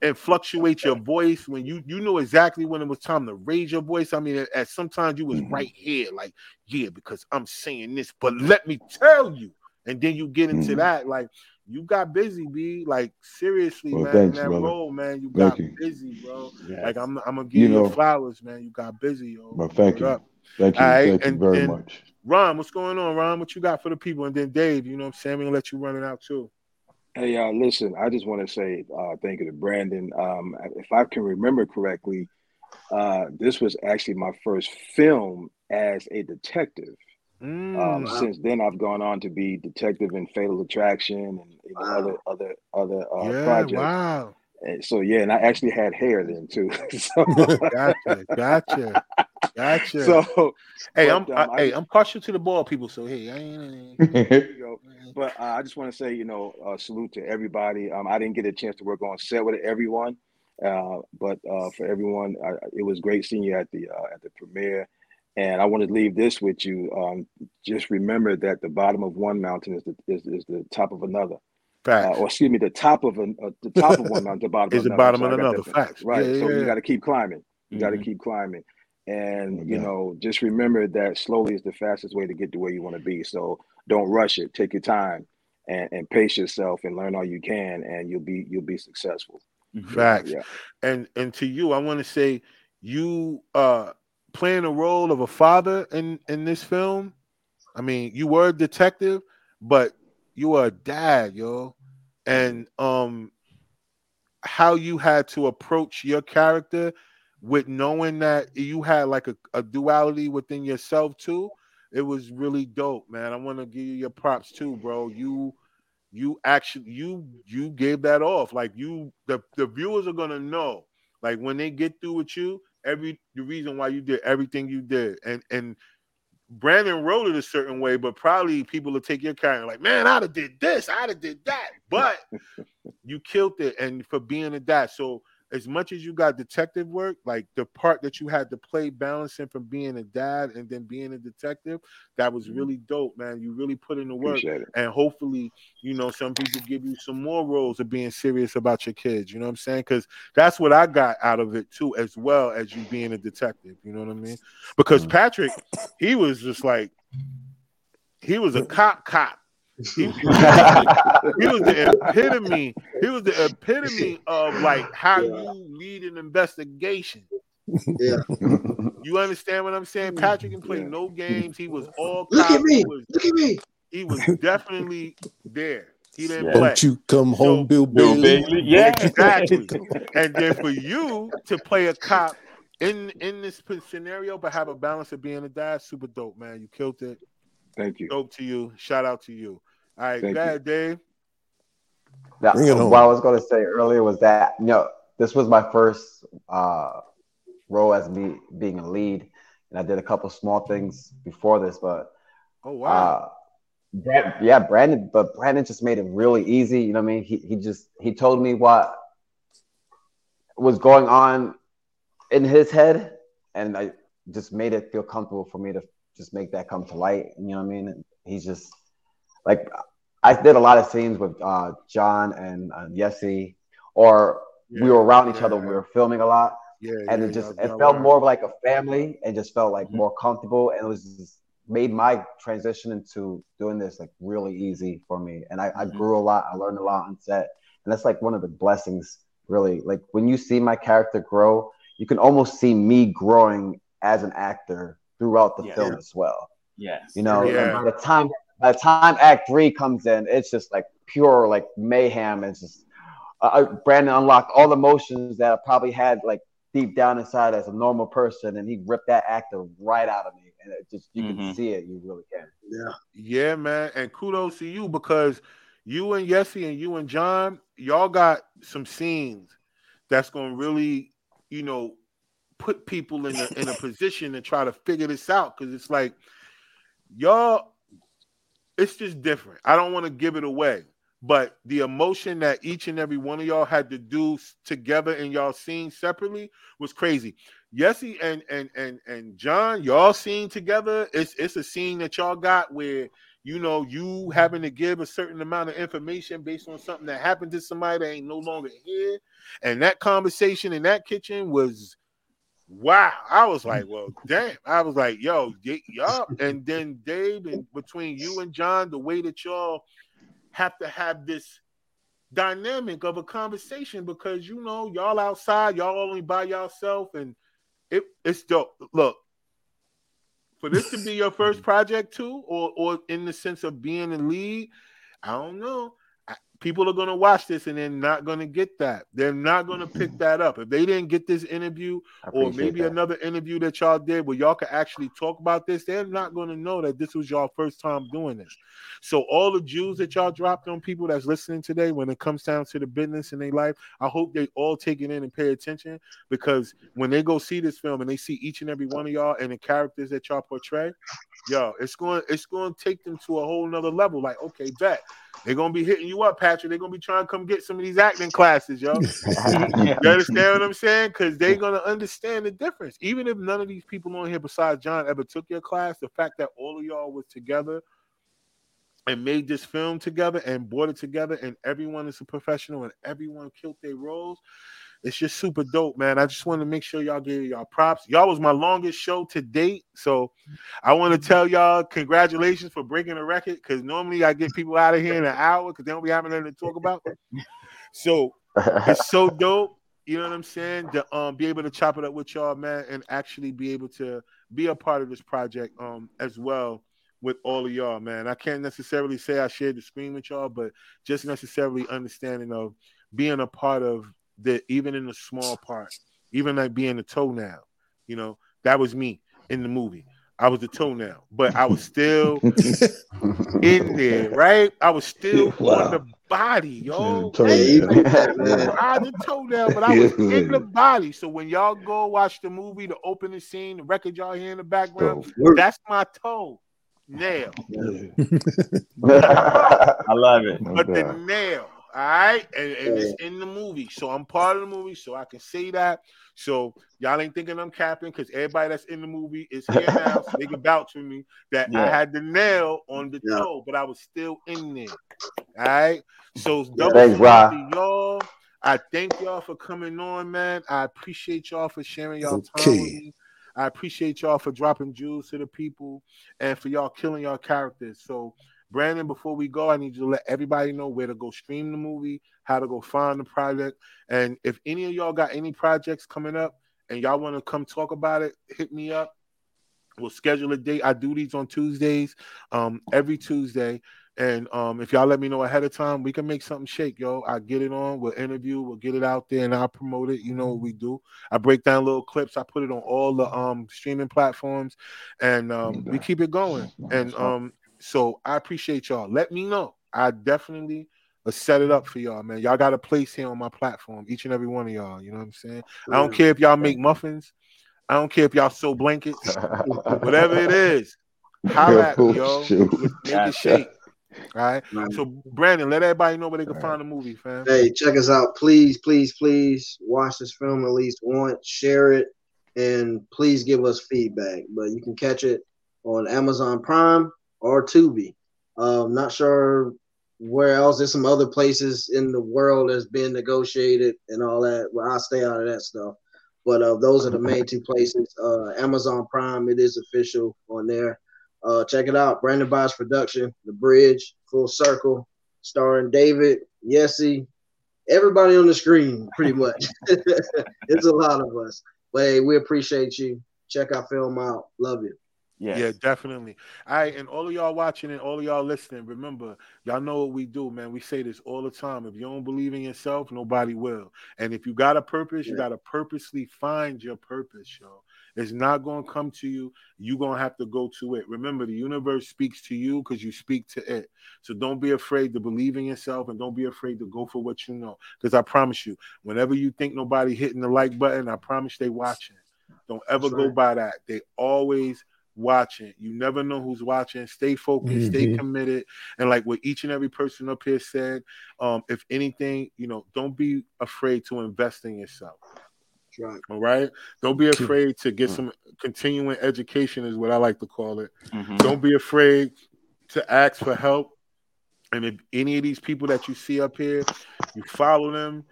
and fluctuate your voice when you know exactly when it was time to raise your voice. I mean, at sometimes you was right here, like, yeah, because I'm saying this, but let me tell you. And then you get into that, like, you got busy, B. Like, seriously, well, man, thanks, that brother. Role, man, you thank got you. Busy, bro. Yes. Like, I'm gonna give you flowers, man. You got busy, yo. Well, thank you. Up. Thank you. All right? Thank you very much. Ron, what's going on, Ron? What you got for the people? And then Dave, you know what I'm saying? We're gonna let you run it out too. Hey, listen, I just want to say thank you to Brandon. If I can remember correctly, this was actually my first film as a detective. Since then, I've gone on to be detective in Fatal Attraction and other projects. Wow. And so and I actually had hair then too. So. Gotcha. So, hey, I'm partial to the bald people. So hey, there you go. But I just want to say, you know, salute to everybody. I didn't get a chance to work on set with everyone. But for everyone, it was great seeing you at the premiere. And I want to leave this with you. Just remember that the bottom of one mountain is the top of another. Facts. Or excuse me, the top of one mountain, the bottom is the bottom of another. Facts. Right. Yeah, so you got to keep climbing. You got to keep climbing. And, you know, just remember that slowly is the fastest way to get to where you want to be. So don't rush it. Take your time and pace yourself and learn all you can, and you'll be successful. Facts. Yeah. And to you, I want to say you playing a role of a father in this film. I mean, you were a detective, but you were a dad, yo. And how you had to approach your character with knowing that you had like a duality within yourself too. It was really dope, man. I want to give you your props too, bro. You actually gave that off. Like the viewers are gonna know, like when they get through with you, the reason why you did everything you did. And Brandon wrote it a certain way, but probably people will take your character like, man, I'd have did this, I'd have did that. But you killed it, and for being a dad. So as much as you got detective work, like the part that you had to play balancing from being a dad and then being a detective, that was really dope, man. You really put in the work. And hopefully, you know, some people give you some more roles of being serious about your kids. You know what I'm saying? Because that's what I got out of it too, as well as you being a detective. You know what I mean? Because Patrick, he was just like, he was a cop. He was the epitome. He was the epitome of like how you lead an investigation. Yeah, you understand what I'm saying? Patrick can play no games. He was all. Look at me! Look at me! He was definitely there. He didn't play. Don't you come home, Bill Bailey? Yeah, exactly. And then for you to play a cop in this scenario, but have a balance of being a dad, super dope, man. You killed it. Thank you. Dope to you. Shout out to you. All right, go ahead, Dave. Now, what I was going to say earlier was that, you know, this was my first role as me being a lead, and I did a couple small things before this, but Brandon just made it really easy. You know what I mean? He told me what was going on in his head, and I just made it feel comfortable for me to just make that come to light. You know what I mean? And he's just like, I did a lot of scenes with John and Yessie, or we were around each other when we were filming a lot. It felt more of like a family, and just felt like more comfortable. And it was just made my transition into doing this like really easy for me. And I grew a lot. I learned a lot on set. And that's like one of the blessings, really. Like when you see my character grow, you can almost see me growing as an actor throughout the film as well. Yes. You know, and by the time Act 3 comes in, it's just like pure like mayhem. It's just Brandon unlocked all the emotions that I probably had like deep down inside as a normal person, and he ripped that actor right out of me. And it just, you can see it, you really can. Yeah. Yeah, man. And kudos to you, because you and Yessie and you and John, y'all got some scenes that's gonna really, you know, put people in a position to try to figure this out, because it's like y'all, it's just different. I don't want to give it away, but the emotion that each and every one of y'all had to do together and y'all seen separately was crazy. Yessie and John, y'all seen together. It's a scene that y'all got where, you know, you having to give a certain amount of information based on something that happened to somebody that ain't no longer here, and that conversation in that kitchen was. Wow, I was like, well, damn. I was like, yo, yup. And then Dave, and between you and John, the way that y'all have to have this dynamic of a conversation, because, you know, y'all outside, y'all only by yourself, and it's dope. Look, for this to be your first project too, or in the sense of being a lead, I don't know. People are going to watch this and they're not going to get that. They're not going to pick that up. If they didn't get this interview, or maybe another interview that y'all did where y'all could actually talk about this, they're not going to know that this was y'all first time doing this. So all the jewels that y'all dropped on people that's listening today, when it comes down to the business in their life, I hope they all take it in and pay attention, because when they go see this film and they see each and every one of y'all and the characters that y'all portray, yo, it's going to take them to a whole nother level. Like, okay, bet. They're going to be hitting you up, Pat. Patrick, they're gonna be trying to come get some of these acting classes, yo. You understand what I'm saying? Because they're gonna understand the difference. Even if none of these people on here besides John ever took your class, the fact that all of y'all was together and made this film together and brought it together, and everyone is a professional and everyone killed their roles, it's just super dope, man. I just want to make sure y'all give y'all props. Y'all was my longest show to date, so I want to tell y'all congratulations for breaking a record, because normally I get people out of here in an hour because they don't be having nothing to talk about. So it's so dope, you know what I'm saying, to be able to chop it up with y'all, man, and actually be able to be a part of this project as well with all of y'all, man. I can't necessarily say I shared the screen with y'all, but just necessarily understanding of being a part of that, even in the small part, even like being a toenail, you know, that was me in the movie. I was the toenail, but I was still in there, right? I was still on the body, yo. Hey, I was the toenail, but I was in the body. So when y'all go watch the movie, the opening scene, the record y'all hear in the background, that's my toe. Nail. I love it. But the nail, all right? And it's in the movie. So I'm part of the movie, so I can say that. So y'all ain't thinking I'm capping, because everybody that's in the movie is here now, so they can vouch for me that I had the nail on the toe, but I was still in there. All right? So thanks, y'all. I thank y'all for coming on, man. I appreciate y'all for sharing y'all time with me. I appreciate y'all for dropping jewels to the people and for y'all killing y'all characters. So, Brandon, before we go, I need you to let everybody know where to go stream the movie, how to go find the project. And if any of y'all got any projects coming up and y'all want to come talk about it, hit me up. We'll schedule a date. I do these on Tuesdays, every Tuesday. And if y'all let me know ahead of time, we can make something shake, yo. I get it on. We'll interview. We'll get it out there, and I'll promote it. You know what we do. I break down little clips. I put it on all the streaming platforms, and we keep it going. And so I appreciate y'all. Let me know. I definitely set it up for y'all, man. Y'all got a place here on my platform, each and every one of y'all. You know what I'm saying? I don't care if y'all make muffins. I don't care if y'all sew blankets. Whatever it is, holler at me, yo. Make it shake. All right, so Brandon, let everybody know where they can find the movie, fam. Hey, check us out, please, please, please watch this film at least once, share it, and please give us feedback. But you can catch it on Amazon Prime or Tubi. Not sure where else. There's some other places in the world that's being negotiated and all that. Well, I stay out of that stuff, but those are the main two places. Amazon Prime, it is official on there. Check it out. Brandon Bosch Production, The Bridge, Full Circle, starring David, Yessie, everybody on the screen, pretty much. It's a lot of us. But hey, we appreciate you. Check our film out. Love you. Yes. Yeah, definitely. All right, and all of y'all watching and all of y'all listening, remember, y'all know what we do, man. We say this all the time. If you don't believe in yourself, nobody will. And if you got a purpose, you got to purposely find your purpose, yo. It's not going to come to you. You're going to have to go to it. Remember, the universe speaks to you because you speak to it. So don't be afraid to believe in yourself, and don't be afraid to go for what you know. Because I promise you, whenever you think nobody hitting the like button, I promise they watching. Don't ever go by that. They always watching. You never know who's watching. Stay focused, stay committed. And like what each and every person up here said, if anything, you know, don't be afraid to invest in yourself. Right. All right. Don't be afraid to get some continuing education, is what I like to call it. Don't be afraid to ask for help. And if any of these people that you see up here, you follow them,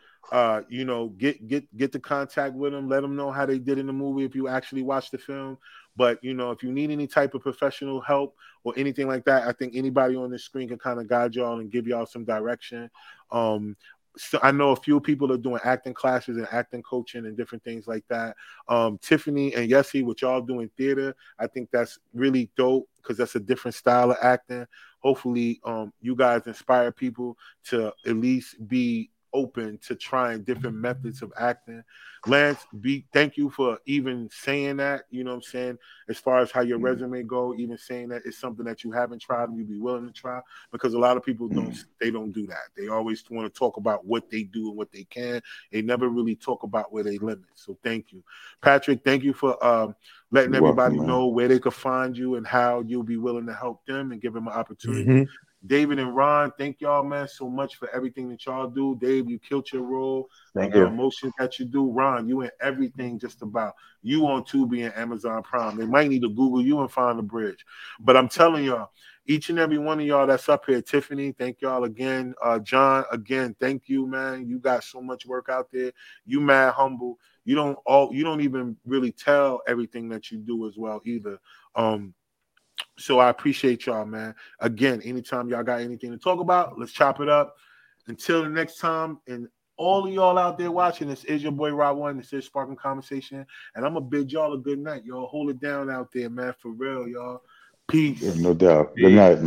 you know, get the contact with them, let them know how they did in the movie if you actually watch the film. But, you know, if you need any type of professional help or anything like that, I think anybody on this screen can kind of guide y'all and give y'all some direction. So I know a few people are doing acting classes and acting coaching and different things like that. Tiffany and Yessie, which y'all doing theater, I think that's really dope because that's a different style of acting. Hopefully, you guys inspire people to at least be open to trying different methods of acting. Lance, thank you for even saying that, you know what I'm saying, as far as how your resume go, even saying that it's something that you haven't tried and you'd be willing to try, because a lot of people don't do that. They always want to talk about what they do and what they can. They never really talk about where they limit. So thank you. Patrick, thank you for letting everybody know where they could find you and how you'll be willing to help them and give them an opportunity. David and Ron, thank y'all, man, so much for everything that y'all do. Dave, you killed your role. Thank you. The emotion that you do. Ron, you in everything just about. You on Tubi and Amazon Prime. They might need to Google you and find The Bridge. But I'm telling y'all, each and every one of y'all that's up here, Tiffany, thank y'all again. John, again, thank you, man. You got so much work out there. You mad humble. You don't even really tell everything that you do as well either. So I appreciate y'all, man. Again, anytime y'all got anything to talk about, let's chop it up. Until the next time, and all of y'all out there watching, this is your boy Rod One. This is Sparking Conversation, and I'm gonna bid y'all a good night, y'all. Hold it down out there, man. For real, y'all. Peace. Yeah, no doubt. Peace. Good night, man.